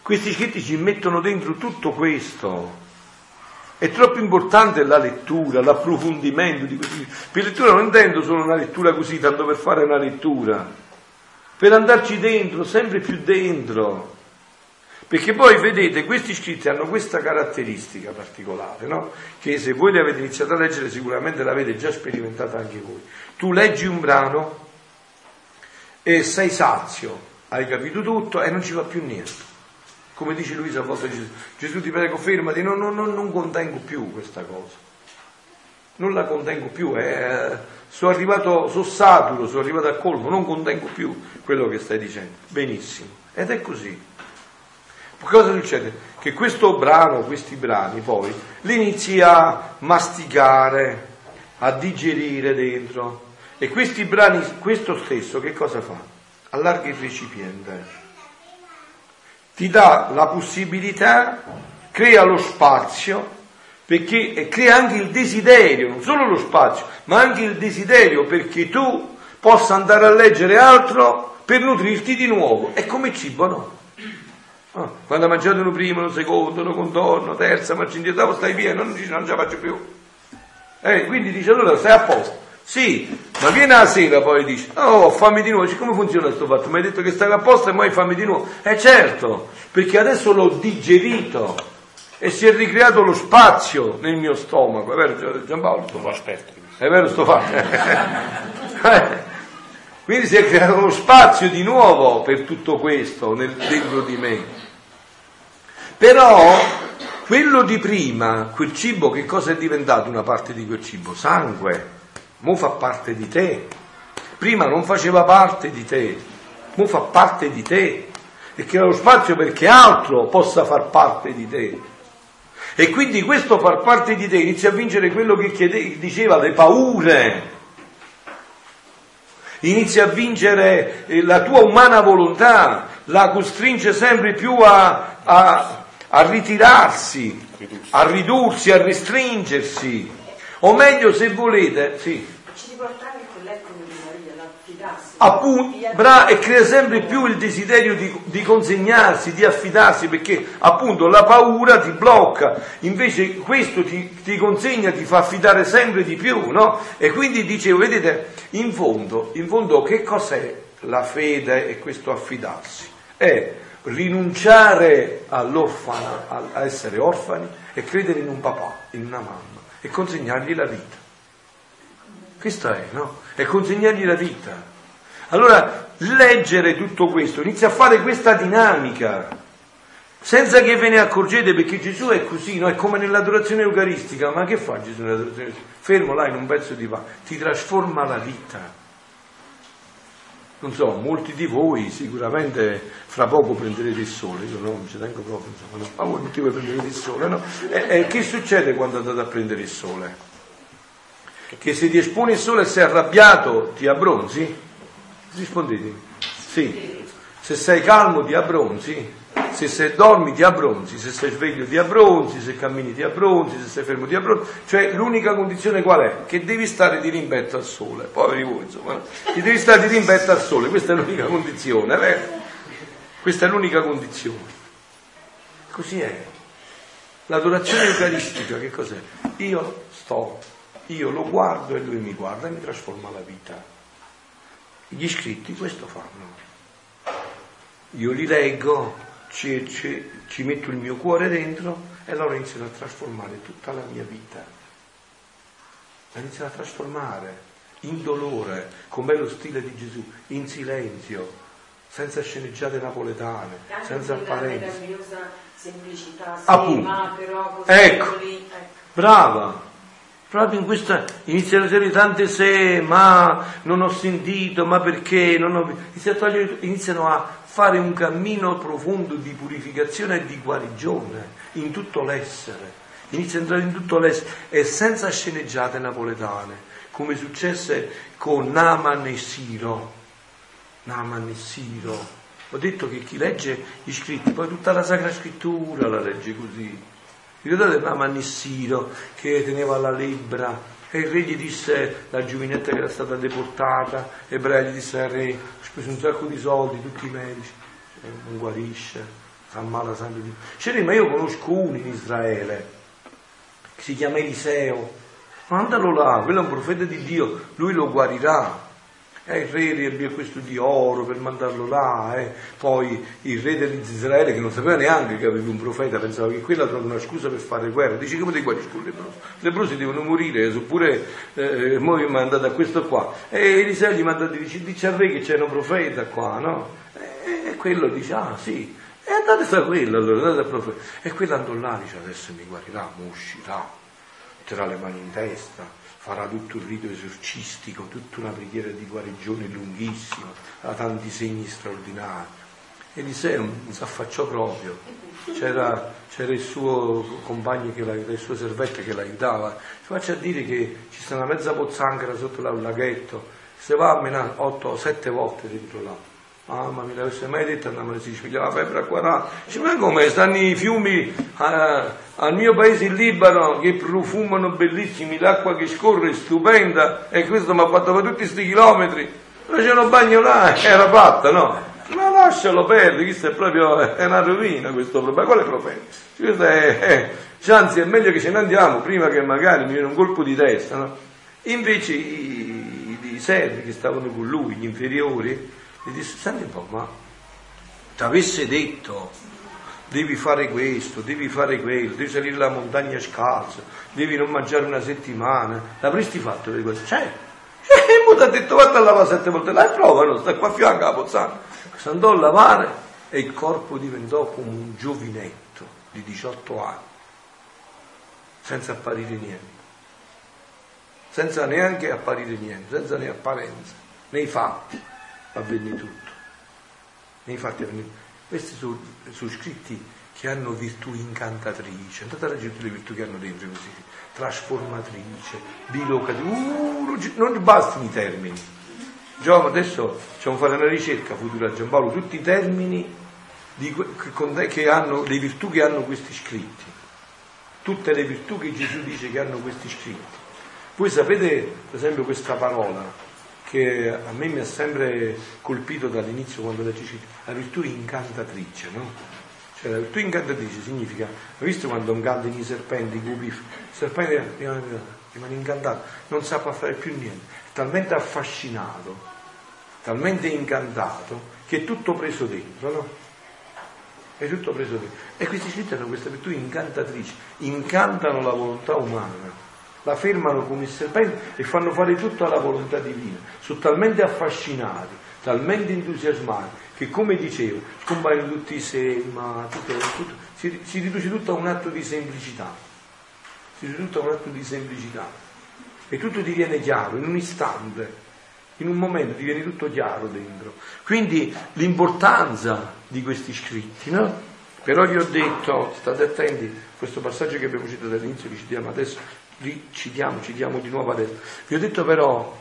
Questi scritti ci mettono dentro tutto questo. È troppo importante la lettura, l'approfondimento di questi scritti. Per lettura non intendo solo una lettura così, tanto per fare una lettura, per andarci dentro, sempre più dentro. Perché poi vedete, questi scritti hanno questa caratteristica particolare, no? Che se voi li avete iniziato a leggere sicuramente l'avete già sperimentata anche voi. Tu leggi un brano e sei sazio, hai capito tutto e non ci va più niente. Come dice Luisa a volte a Gesù, Gesù ti prego fermati, non, non, non contengo più questa cosa, non la contengo più, eh, sono arrivato, sono saturo, sono arrivato al colmo, non contengo più quello che stai dicendo. Benissimo, ed è così. Cosa succede? Che questo brano, questi brani poi li inizi a masticare, a digerire dentro, e questi brani, questo stesso che cosa fa? Allarga il recipiente, ti dà la possibilità, crea lo spazio, perché e crea anche il desiderio, non solo lo spazio, ma anche il desiderio, perché tu possa andare a leggere altro per nutrirti di nuovo. È come cibo, no? Ah, quando mangiate uno primo, uno secondo, uno contorno, terza, mangi indietro, stai via, non dici non ce la faccio più. Eh, quindi dice allora stai a posto. Sì, ma viene la sera poi dice, oh fammi di nuovo, dice, come funziona questo fatto? Mi hai detto che stai a posto e poi fammi di nuovo. Eh certo, perché adesso l'ho digerito e si è ricreato lo spazio nel mio stomaco, è vero Giampaolo? Sono esperto. È vero sto fatto. Quindi si è creato uno spazio di nuovo per tutto questo nel, dentro di me. Però quello di prima, quel cibo, che cosa è diventato una parte di quel cibo? Sangue, mo fa parte di te. Prima non faceva parte di te, mo fa parte di te, e crea lo spazio perché altro possa far parte di te. E quindi questo far parte di te inizia a vincere quello che chiede, diceva, le paure, inizia a vincere la tua umana volontà, la costringe sempre più a... a a ritirarsi, a ridursi, a restringersi, o meglio se volete, sì. Ci riportare il colletto di Maria, l'affidarsi. Appunto, bra- e crea sempre più il desiderio di, di consegnarsi, di affidarsi, perché appunto la paura ti blocca, invece questo ti, ti consegna, ti fa affidare sempre di più, no? E quindi dicevo, vedete, in fondo, in fondo che cos'è la fede e questo affidarsi? È rinunciare all'orfana, a essere orfani, e credere in un papà, in una mamma, e consegnargli la vita. Questa è, no? È consegnargli la vita. Allora, leggere tutto questo, inizia a fare questa dinamica, senza che ve ne accorgete, perché Gesù è così, no? È come nell'adorazione eucaristica. Ma che fa Gesù nell'adorazione eucaristica? Fermo là in un pezzo di pane, ti trasforma la vita. Non so, molti di voi sicuramente fra poco prenderete il sole, io no, non ci tengo proprio, insomma, no. Ma voi tutti voi prenderete il sole, no? E, e che succede quando andate a prendere il sole? Che se ti espone il sole e sei arrabbiato ti abbronzi? Rispondetemi. Sì. Se sei calmo ti abbronzi, se sei, dormi ti abbronzi, se sei sveglio ti abbronzi, se cammini ti abbronzi, se sei fermo ti abbronzi. Cioè l'unica condizione qual è? Che devi stare di rimpetto al sole, poveri voi insomma, no? Che devi stare di rimpetto al sole, questa è l'unica condizione, vero? Questa è l'unica condizione. Così è. L'adorazione eucaristica che cos'è? Io sto, io lo guardo e lui mi guarda e mi trasforma la vita. Gli iscritti questo fanno. Io li leggo, ci, ci, ci metto il mio cuore dentro e loro iniziano a trasformare tutta la mia vita. La iniziano a trasformare in dolore, com'è lo stile di Gesù, in silenzio, senza sceneggiate napoletane, anche senza apparenze. Semplicità, sì, ma però così ecco, ecco, brava. Proprio in questa inizia a dire tante se, ma non ho sentito, ma perché non ho... Iniziano a, togliere, iniziano a fare un cammino profondo di purificazione e di guarigione in tutto l'essere, inizia a entrare in tutto l'essere e senza sceneggiate napoletane, come successe con Naaman il Siro. Naaman il Siro, ho detto che chi legge gli scritti, poi tutta la Sacra Scrittura la legge così. Ricordate Naaman il Siro che teneva la lebbra e il re gli disse, la giovinetta che era stata deportata ebrea, gli disse al re, ho speso un sacco di soldi, tutti i medici, cioè, non guarisce, si ammala sempre di più. Ma io conosco uno in Israele che si chiama Eliseo, mandalo là, quello è un profeta di Dio, lui lo guarirà. E il re riebbe questo di oro per mandarlo là, eh. Poi il re dell'Israele che non sapeva neanche che aveva un profeta, pensava che quella era una scusa per fare guerra, dice come ti guarisco il leproso, i leprosi devono morire, oppure eh, mo mi mandate a questo qua. E Eliseo gli manda, dice, dice al re che c'è un profeta qua, no? E e quello dice, ah sì, e andate da quello, allora andate a profeta. E quello andò là, dice, adesso mi guarirà, mi uscirà, metterà le mani in testa, farà tutto il rito esorcistico, tutta una preghiera di guarigione lunghissima, ha tanti segni straordinari. Eliseo non si affacciò proprio, c'era, c'era il suo compagno, che la, il suo servette che l'aiutava. Si faccia dire che ci sta una mezza pozzanghera sotto là, un laghetto, se va a menare otto o sette volte dentro là. Mamma mia, l'avesse mai detto, andavano, si sveglia la febbre a quaranta. Dice, ma come stanno i fiumi a, al mio paese in Libano, che profumano bellissimi, l'acqua che scorre è stupenda, e questo mi ha fatto fare tutti questi chilometri, però c'era un bagno là, era fatta, no? Ma lascialo perdere, questo è proprio è una rovina, questo problema. Quale profeta? Questo è, è, cioè, anzi è meglio che ce ne andiamo prima che magari mi viene un colpo di testa, no? Invece i, i, i servi che stavano con lui, gli inferiori, gli disse, senti un po', ma ti avesse detto devi fare questo, devi fare quello, devi salire la montagna scalzo, devi non mangiare una settimana, l'avresti fatto per questo? Cioè, e mo ti ha detto vado a lavare sette volte là e provano, sta qua a fianco la pozzana. Si andò a lavare e il corpo diventò come un giovinetto di diciotto anni, senza apparire niente, senza neanche apparire niente, senza né apparenza, nei fatti avvenne tutto, nei fatti avvenne. Questi sono, sono scritti che hanno virtù incantatrice, andate a leggere tutte le virtù che hanno dentro, così, trasformatrice, bilocatrice, uh, non bastano i termini. Giovanni, adesso facciamo fare una ricerca futura a Giampaolo, tutti i termini di, che, che hanno, le virtù che hanno questi scritti, tutte le virtù che Gesù dice che hanno questi scritti. Voi sapete, per esempio, questa parola che a me mi ha sempre colpito dall'inizio quando la dice, la virtù incantatrice, no? Cioè la virtù incantatrice significa, hai visto quando incantano i serpenti, i cupi, i serpenti rimane incantato, non sa fare più niente, talmente affascinato, talmente incantato, che è tutto preso dentro, no? È tutto preso dentro. E questi scritti hanno questa virtù incantatrice, incantano la volontà umana, la fermano come il serpente e fanno fare tutto alla volontà divina. Sono talmente affascinati, talmente entusiasmati, che come dicevo, scompaiono tutti i semi, tutto, tutto, si, si riduce tutto a un atto di semplicità. Si riduce tutto a un atto di semplicità. E tutto diviene chiaro in un istante, in un momento diviene tutto chiaro dentro. Quindi l'importanza di questi scritti, no? Però vi ho detto, state attenti, questo passaggio che abbiamo citato all'inizio, li citiamo adesso, li citiamo, citiamo di nuovo adesso. Vi ho detto però,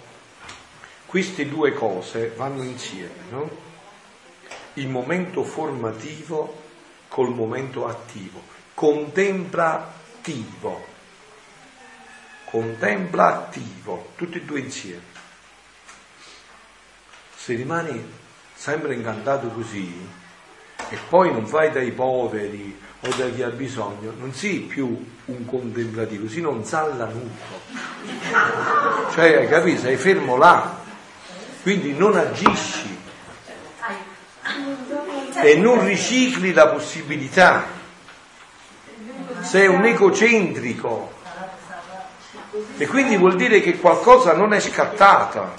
queste due cose vanno insieme, no? Il momento formativo col momento attivo, contemplativo. Contemplativo, tutti e due insieme. Se rimani sempre incantato così e poi non vai dai poveri o da chi ha bisogno, non sei più un contemplativo, sei un zallanuto. Cioè, hai capito? Sei fermo là, quindi non agisci e non ricicli la possibilità. Sei un egocentrico. E quindi vuol dire che qualcosa non è scattata,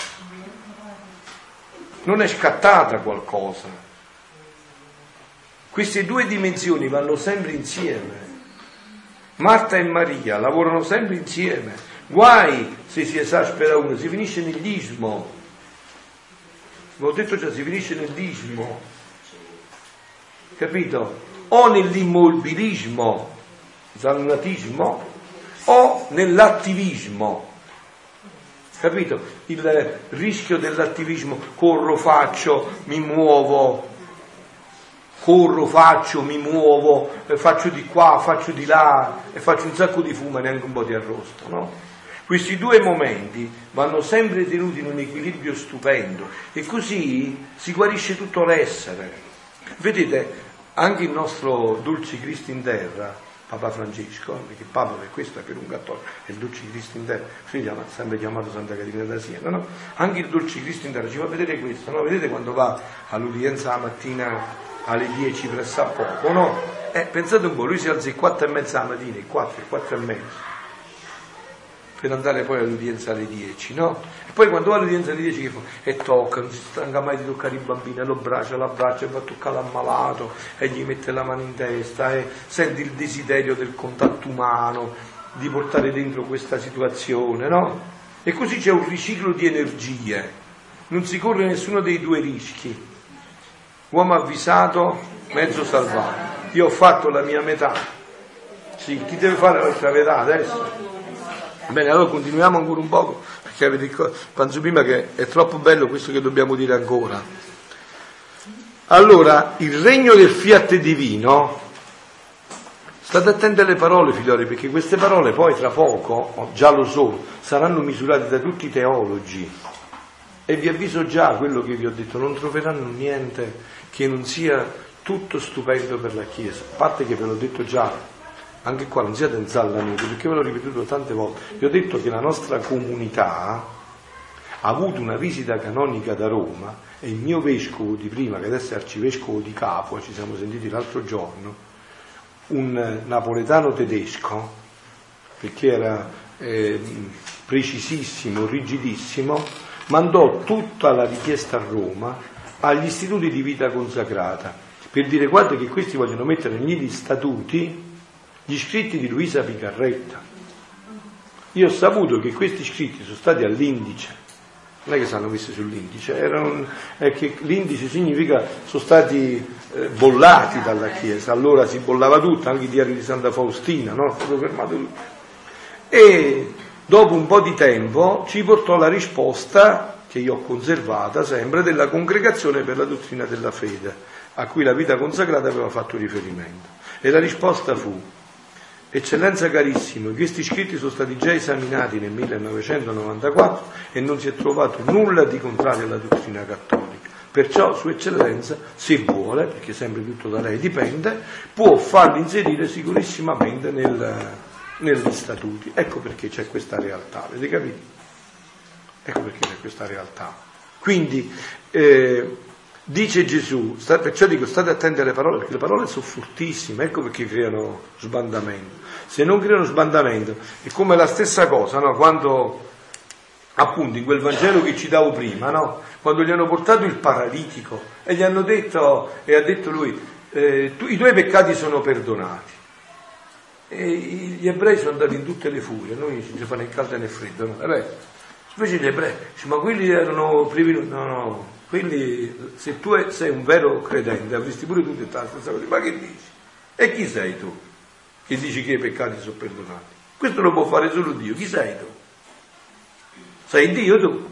non è scattata qualcosa. Queste due dimensioni vanno sempre insieme. Marta e Maria lavorano sempre insieme. Guai se si esaspera uno, si finisce nell'ismo. L'ho detto già, si finisce nell'ismo. Capito? O nell'immobilismo, zannatismo, o nell'attivismo, capito? Il rischio dell'attivismo, corro, faccio, mi muovo, corro, faccio, mi muovo, faccio di qua, faccio di là, e faccio un sacco di fumo e neanche un po' di arrosto, no? Questi due momenti vanno sempre tenuti in un equilibrio stupendo e così si guarisce tutto l'essere. Vedete, anche il nostro dolce Cristo in terra, Papa Francesco, perché Papa per questo è per un cattolico, è il dolce Cristo in terra, quindi è sempre chiamato Santa Caterina da Siena, no? Anche il dolce Cristo in terra ci fa vedere questo, no? Vedete quando va all'udienza la mattina alle dieci presso a poco, no? Eh, pensate un po', lui si alza alle quattro e mezza la mattina, alle quattro, alle quattro e mezza, per andare poi all'udienza alle dieci, no? E poi quando va all'udienza alle dieci che fa? E tocca, non si stanca mai di toccare i bambini, lo abbraccia, l'abbraccia e va a toccare l'ammalato e gli mette la mano in testa e sente il desiderio del contatto umano, di portare dentro questa situazione, no? E così c'è un riciclo di energie, non si corre nessuno dei due rischi. Uomo avvisato, mezzo salvato. Io ho fatto la mia metà. Sì, chi deve fare la sua metà adesso? Bene, allora continuiamo ancora un poco, perché avete penso prima che è troppo bello questo che dobbiamo dire ancora. Allora, il regno del fiat divino, state attenti alle parole, figlioli, perché queste parole poi tra poco, già lo so, saranno misurate da tutti i teologi. E vi avviso già quello che vi ho detto, non troveranno niente che non sia tutto stupendo per la Chiesa, a parte che ve l'ho detto già. Anche qua non siate insallaniti, perché ve l'ho ripetuto tante volte. Vi ho detto che la nostra comunità ha avuto una visita canonica da Roma e il mio vescovo di prima, che adesso è arcivescovo di Capua, ci siamo sentiti l'altro giorno, un napoletano tedesco, perché era eh, precisissimo, rigidissimo, mandò tutta la richiesta a Roma agli istituti di vita consacrata per dire: guarda che questi vogliono mettere negli statuti gli scritti di Luisa Piccarreta. Io ho saputo che questi scritti sono stati all'indice, non è che stanno messi sull'indice, erano, è che l'indice significa sono stati eh, bollati dalla Chiesa, allora si bollava tutto, anche i diari di Santa Faustina, no? Stato fermato tutto. E dopo un po' di tempo ci portò la risposta, che io ho conservata sempre, della Congregazione per la Dottrina della Fede, a cui la vita consacrata aveva fatto riferimento. E la risposta fu: Eccellenza carissimo, questi scritti sono stati già esaminati nel millenovecentonovantaquattro e non si è trovato nulla di contrario alla dottrina cattolica, perciò Sua Eccellenza, se vuole, perché sempre tutto da lei dipende, può farli inserire sicurissimamente nel, negli statuti. Ecco perché c'è questa realtà, avete capito? Ecco perché c'è questa realtà. Quindi eh, dice Gesù, perciò dico state attenti alle parole, perché le parole sono fortissime, ecco perché creano sbandamento. Se non creano sbandamento è come la stessa cosa, no? Quando appunto in quel Vangelo che citavo prima, no? Quando gli hanno portato il paralitico e gli hanno detto, e ha detto lui, eh, tu, i tuoi peccati sono perdonati, e gli ebrei sono andati in tutte le furie, noi ci fa né caldo né freddo, no? Vabbè. Invece gli ebrei, ma quelli erano privi, no no. Quindi se tu sei un vero credente avresti pure tu detto la stessa cosa, ma che dici? E chi sei tu che dici che i peccati sono perdonati? Questo lo può fare solo Dio. Chi sei tu? Sei Dio tu?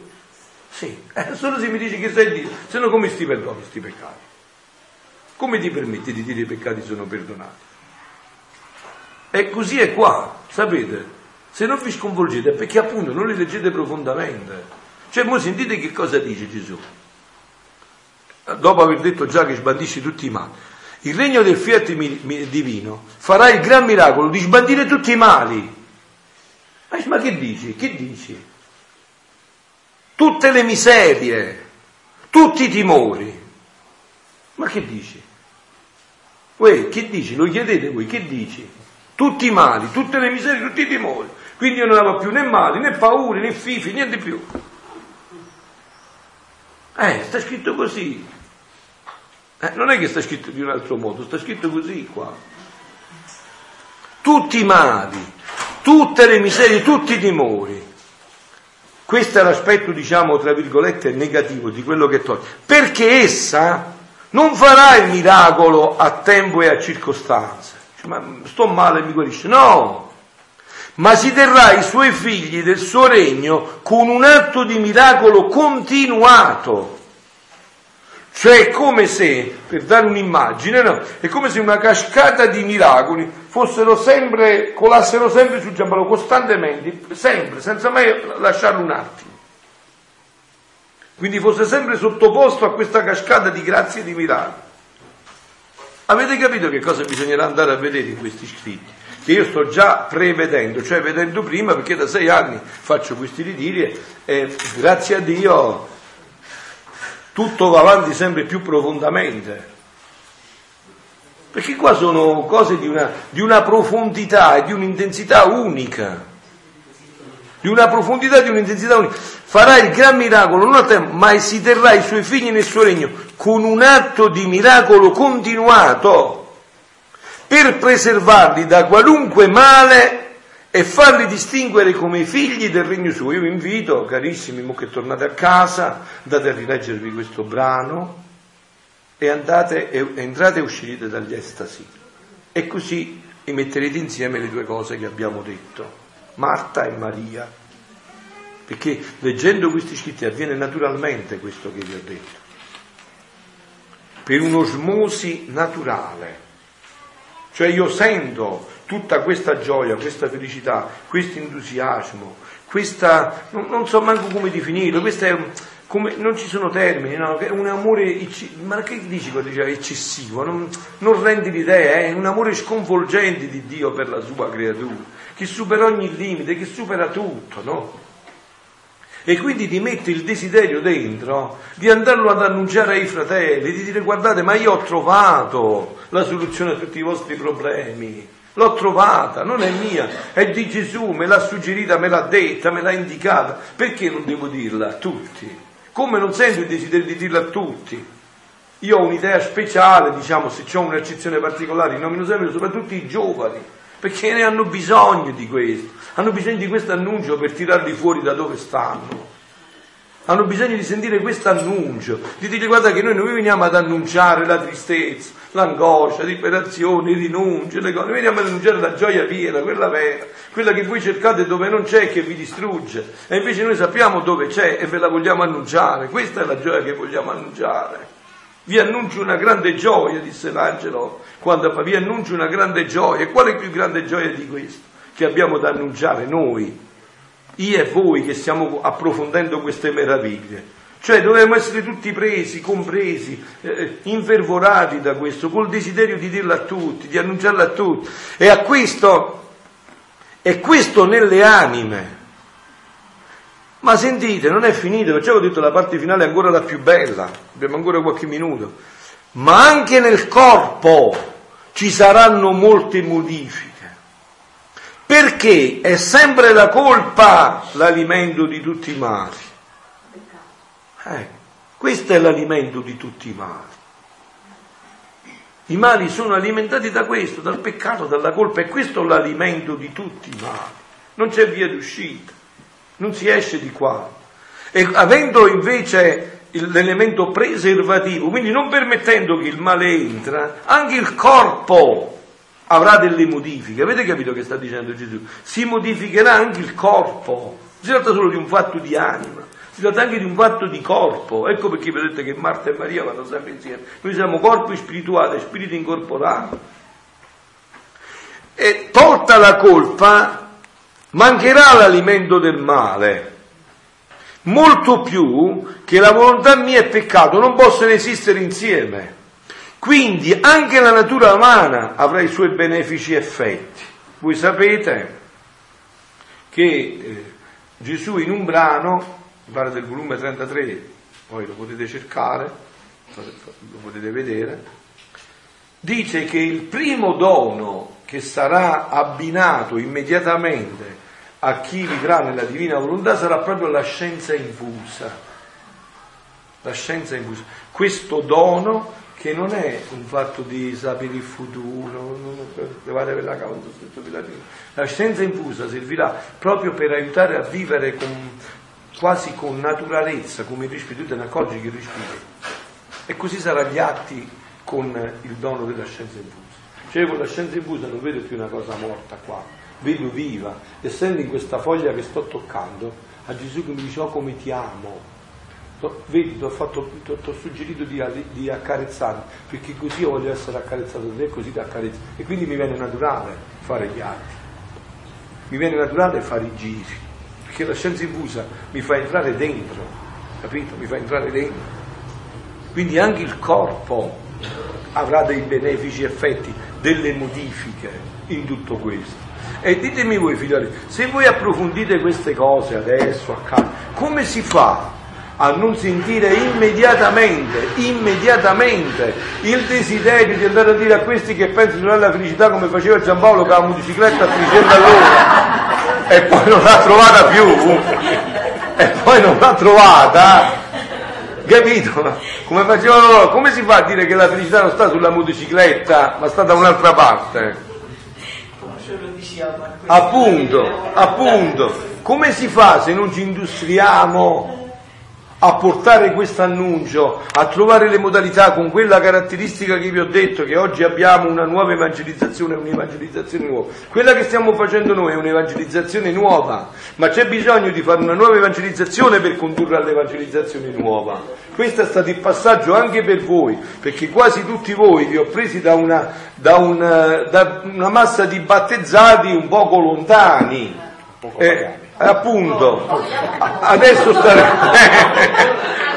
Sì, eh, solo se mi dici che sei Dio, se no come ti perdoni questi peccati? Come ti permetti di dire che i peccati sono perdonati? E così è qua, sapete? Se non vi sconvolgete è perché appunto non li leggete profondamente. Cioè voi sentite che cosa dice Gesù, dopo aver detto già che sbandisci tutti i mali. Il regno del fiat divino farà il gran miracolo di sbandire tutti i mali. Ma che dici? Che dici? Tutte le miserie, tutti i timori. Ma che dici? Uè, che dici? Lo chiedete voi, che dici? Tutti i mali, tutte le miserie, tutti i timori. Quindi io non avevo più né mali, né paure, né fifi, niente più. Eh, sta scritto così. Eh, non è che sta scritto di un altro modo, sta scritto così qua. Tutti i mali, tutte le miserie, tutti i timori. Questo è l'aspetto, diciamo, tra virgolette, negativo di quello che toglie. Perché essa non farà il miracolo a tempo e a circostanze. Cioè, ma sto male e mi guarisce. No! Ma si terrà i suoi figli del suo regno con un atto di miracolo continuato. Cioè è come se, per dare un'immagine, no? È come se una cascata di miracoli fossero sempre, colassero sempre su Giampaolo, costantemente, sempre, senza mai lasciarlo un attimo. Quindi fosse sempre sottoposto a questa cascata di grazie e di miracoli. Avete capito che cosa bisognerà andare a vedere in questi scritti? Che io sto già prevedendo, cioè vedendo prima, perché da sei anni faccio questi ritiri e grazie a Dio tutto va avanti sempre più profondamente, perché qua sono cose di una, di una profondità e di un'intensità unica. di una profondità, di un'intensità unica. Farà il gran miracolo, non al tempo, ma si terrà i suoi figli nel suo regno con un atto di miracolo continuato per preservarli da qualunque male e farli distinguere come i figli del regno suo. Io vi invito, carissimi, mo che tornate a casa, andate a rileggervi questo brano e andate, e, entrate e uscite dagli estasi. E così e metterete insieme le due cose che abbiamo detto, Marta e Maria, perché leggendo questi scritti avviene naturalmente questo che vi ho detto, per un'osmosi naturale, cioè io sento tutta questa gioia, questa felicità, questo entusiasmo, questa, non, non so manco come definirlo, questa è, come, non ci sono termini, no? È un amore, ma che dici quando dice eccessivo, non, non rende l'idea, è eh? un amore sconvolgente di Dio per la sua creatura, che supera ogni limite, che supera tutto, no? E quindi ti mette il desiderio dentro di andarlo ad annunciare ai fratelli, di dire guardate, ma io ho trovato la soluzione a tutti i vostri problemi, l'ho trovata, non è mia, è di Gesù, me l'ha suggerita, me l'ha detta, me l'ha indicata, perché non devo dirla a tutti? Come non sento il desiderio di dirla a tutti? Io ho un'idea speciale, diciamo, se c'ho un'eccezione particolare, non me lo servono soprattutto i giovani, perché ne hanno bisogno di questo, hanno bisogno di questo annuncio per tirarli fuori da dove stanno, hanno bisogno di sentire questo annuncio, di dire guarda che noi non veniamo ad annunciare la tristezza, l'angoscia, le liberazioni, i rinunci, le cose, noi veniamo ad annunciare la gioia piena, quella vera, quella che voi cercate dove non c'è e che vi distrugge, e invece noi sappiamo dove c'è e ve la vogliamo annunciare, questa è la gioia che vogliamo annunciare. Vi annuncio una grande gioia, disse l'angelo, quando vi annuncio una grande gioia, e quale più grande gioia di questo che abbiamo da annunciare noi, io e voi che stiamo approfondendo queste meraviglie? Cioè dovremmo essere tutti presi, compresi, eh, infervorati da questo, col desiderio di dirla a tutti, di annunciarla a tutti. E a questo, è questo nelle anime. Ma sentite, non è finito, perciò ho detto la parte finale è ancora la più bella, abbiamo ancora qualche minuto, ma anche nel corpo ci saranno molte modifiche, perché è sempre la colpa l'alimento di tutti i mali, eh, questo è l'alimento di tutti i mali, i mali sono alimentati da questo, dal peccato, dalla colpa, e questo è l'alimento di tutti i mali, non c'è via d'uscita. Non si esce di qua, e avendo invece l'elemento preservativo, quindi non permettendo che il male entra, anche il corpo avrà delle modifiche. Avete capito che sta dicendo Gesù? Si modificherà anche il corpo, si tratta solo di un fatto di anima, si tratta anche di un fatto di corpo. Ecco perché vedete che Marta e Maria vanno sempre insieme, noi siamo corpo spirituale, spirito incorporato. E tolta la colpa mancherà l'alimento del male, molto più che la volontà mia e peccato non possono esistere insieme, quindi anche la natura umana avrà i suoi benefici effetti. Voi sapete che Gesù in un brano, mi pare del volume trentatré, poi lo potete cercare, lo potete vedere, dice che il primo dono che sarà abbinato immediatamente a chi vivrà nella divina volontà sarà proprio la scienza infusa, la scienza infusa, questo dono che non è un fatto di sapere il futuro, la scienza infusa servirà proprio per aiutare a vivere con, quasi con naturalezza come il respiro, tu te ne accorgi che respiri, e così saranno gli atti con il dono della scienza infusa. Cioè con la scienza infusa non vedo più una cosa morta qua, vedo viva, essendo in questa foglia che sto toccando, a Gesù che mi dice oh come ti amo, vedi ti ho, fatto, ti ho suggerito di, di accarezzarmi, perché così io voglio essere accarezzato da te, così ti accarezzo, e quindi mi viene naturale fare gli atti, mi viene naturale fare i giri, perché la scienza infusa mi fa entrare dentro, capito? Mi fa entrare dentro, quindi anche il corpo avrà dei benefici effetti, delle modifiche in tutto questo. E ditemi voi figlioli, se voi approfondite queste cose adesso a casa, come si fa a non sentire immediatamente immediatamente il desiderio di andare a dire a questi che pensano alla felicità come faceva Giampaolo, che ha una motocicletta a trecento all'ora e poi non l'ha trovata più, e poi non l'ha trovata, capito? Come facevano loro? Come si fa a dire che la felicità non sta sulla motocicletta, ma sta da un'altra parte? Appunto, appunto. Come si fa, se non ci industriamo a portare questo annuncio, a trovare le modalità con quella caratteristica che vi ho detto, che oggi abbiamo una nuova evangelizzazione, un'evangelizzazione nuova. Quella che stiamo facendo noi è un'evangelizzazione nuova, ma c'è bisogno di fare una nuova evangelizzazione per condurre all'evangelizzazione nuova. Questo è stato il passaggio anche per voi, perché quasi tutti voi vi ho presi da una, da una, da una massa di battezzati un poco lontani. Eh, appunto adesso staremo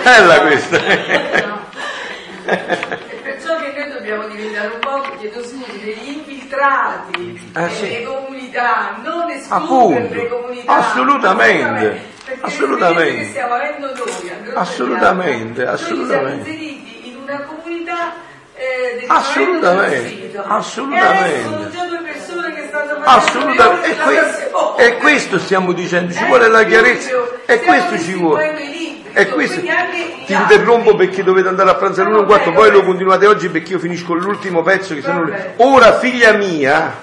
bella questa e perciò che noi dobbiamo diventare un po', perché tu significa degli infiltrati ah, sì. delle comunità, non escludere le comunità, assolutamente, assolutamente, che stiamo avendo noi, assolutamente, noi assolutamente siamo inseriti in una comunità eh, assolutamente, assolutamente, e sono già due persone che stanno assolutamente, e questo e questo stiamo dicendo, ci vuole la chiarezza, e questo ci vuole. E questo ti interrompo perché dovete andare a pranzo alle l'una e un quarto, poi lo continuate oggi perché io finisco l'ultimo pezzo che sono le... Ora figlia mia,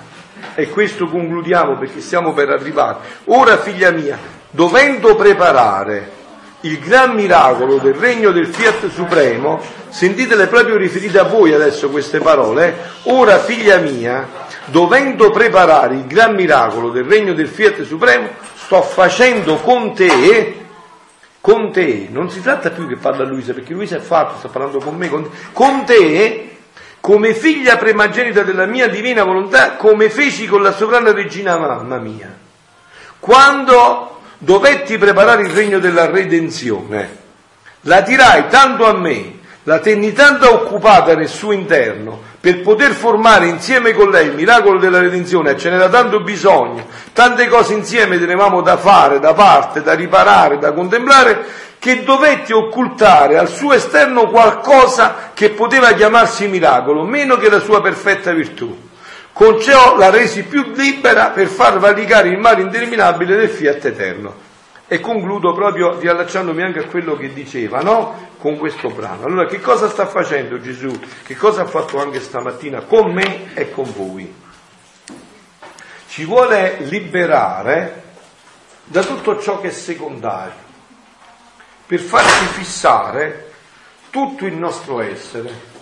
e questo concludiamo perché stiamo per arrivare, ora figlia mia, dovendo preparare il gran miracolo del regno del Fiat Supremo, sentitele proprio riferite a voi adesso queste parole, ora figlia mia, dovendo preparare il gran miracolo del regno del Fiat Supremo, sto facendo con te, con te, non si tratta più che parla Luisa, perché Luisa è fatto, sta parlando con me, con te, con te, come figlia primogenita della mia divina volontà, come feci con la sovrana regina mamma mia, quando dovetti preparare il regno della redenzione, la tirai tanto a me, la tenni tanto occupata nel suo interno per poter formare insieme con lei il miracolo della redenzione, ce n'era tanto bisogno, tante cose insieme tenevamo da fare, da parte, da riparare, da contemplare, che dovetti occultare al suo esterno qualcosa che poteva chiamarsi miracolo, meno che la sua perfetta virtù. Con ciò la resi più libera per far valicare il mare interminabile del Fiat Eterno. E concludo proprio riallacciandomi anche a quello che diceva, no? Con questo brano. Allora, che cosa sta facendo Gesù? Che cosa ha fatto anche stamattina con me e con voi? Ci vuole liberare da tutto ciò che è secondario, per farci fissare tutto il nostro essere,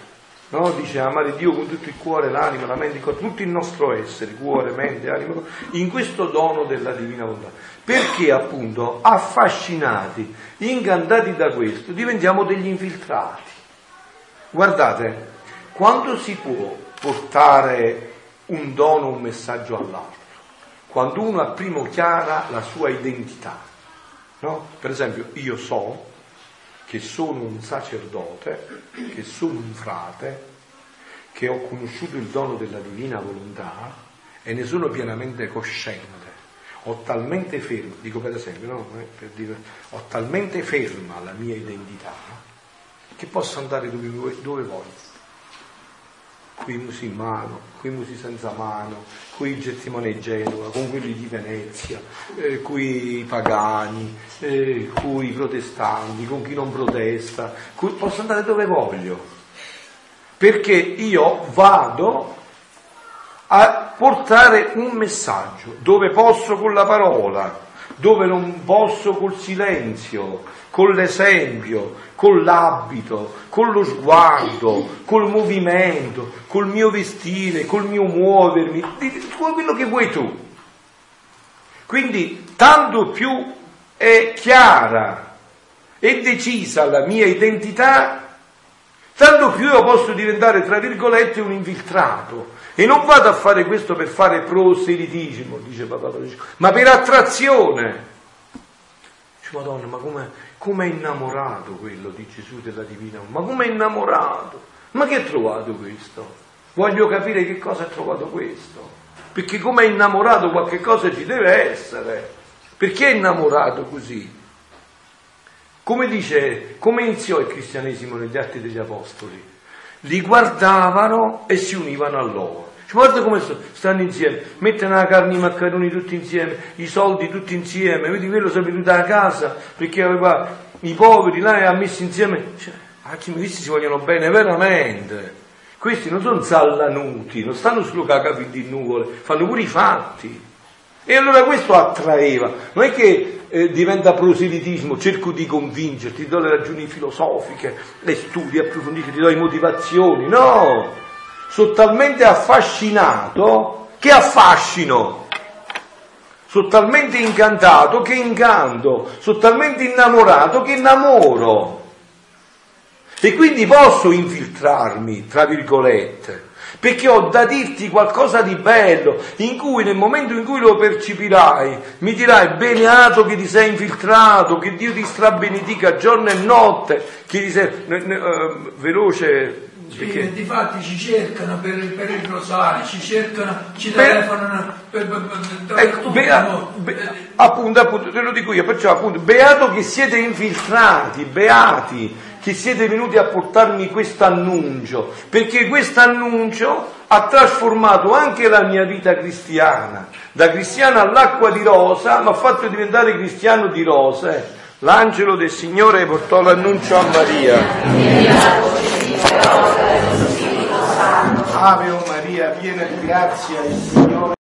no? Dice amare Dio con tutto il cuore, l'anima, la mente, il corpo, tutto il nostro essere, cuore, mente, anima, in questo dono della divina volontà. Perché appunto affascinati, incantati da questo, diventiamo degli infiltrati. Guardate, quando si può portare un dono, un messaggio all'altro? Quando uno ha primo chiara la sua identità, no? Per esempio, io so che sono un sacerdote, che sono un frate, che ho conosciuto il dono della divina volontà e ne sono pienamente cosciente. Ho talmente ferma, dico per esempio, no? per dire, ho talmente ferma la mia identità che posso andare dove, dove voglio. Qui musi in mano, qui musi senza mano, qui Gettimone di Genova, con quelli di Venezia, eh, qui i pagani, eh, qui i protestanti, con chi non protesta, qui posso andare dove voglio. Perché io vado a portare un messaggio, dove posso con la parola, dove non posso col silenzio, con l'esempio, con l'abito, con lo sguardo, col movimento, col mio vestire, col mio muovermi, con quello che vuoi tu. Quindi tanto più è chiara e decisa la mia identità, tanto più io posso diventare, tra virgolette, un infiltrato. E non vado a fare questo per fare proselitismo, dice Papa Francesco, ma per attrazione. Dice, Madonna, ma com'è, com'è innamorato quello di Gesù della Divina? Ma com'è innamorato? Ma che ha trovato questo? Voglio capire che cosa ha trovato questo. Perché com'è innamorato qualche cosa ci deve essere. Perché è innamorato così? Come dice, come iniziò il cristianesimo negli Atti degli Apostoli? Li guardavano e si univano a loro. Guarda come stanno insieme, mettono la carne e i maccheroni tutti insieme, i soldi tutti insieme, vedi quello si è venuto a casa perché aveva i poveri là e ha messo insieme. Cioè, ah, questi si vogliono bene veramente, questi non sono zallanuti, non stanno solo cagati di nuvole, fanno pure i fatti. E allora questo attraeva, non è che eh, diventa proselitismo, cerco di convincerti, ti do le ragioni filosofiche, le studi, approfondisci, ti do le motivazioni, no! Sono talmente affascinato che affascino, sono talmente incantato che incanto, sono talmente innamorato che innamoro. E quindi posso infiltrarmi, tra virgolette, perché ho da dirti qualcosa di bello, in cui nel momento in cui lo percepirai, mi dirai beneato che ti sei infiltrato, che Dio ti strabenedica giorno e notte, che ti sei... Ne, ne, uh, veloce... Perché... Sì, difatti ci cercano per, per il rosario, ci cercano, ci per... telefonano per, per, per, per ecco, tutto. Beato, be... Appunto, appunto, te lo dico io, perciò appunto, beato che siete infiltrati, beati che siete venuti a portarmi questo annuncio, perché questo annuncio ha trasformato anche la mia vita cristiana, da cristiano all'acqua di rosa, mi ha fatto diventare cristiano di rose. L'angelo del Signore portò l'annuncio a Maria. Ave o Maria, piena di grazia, il Signore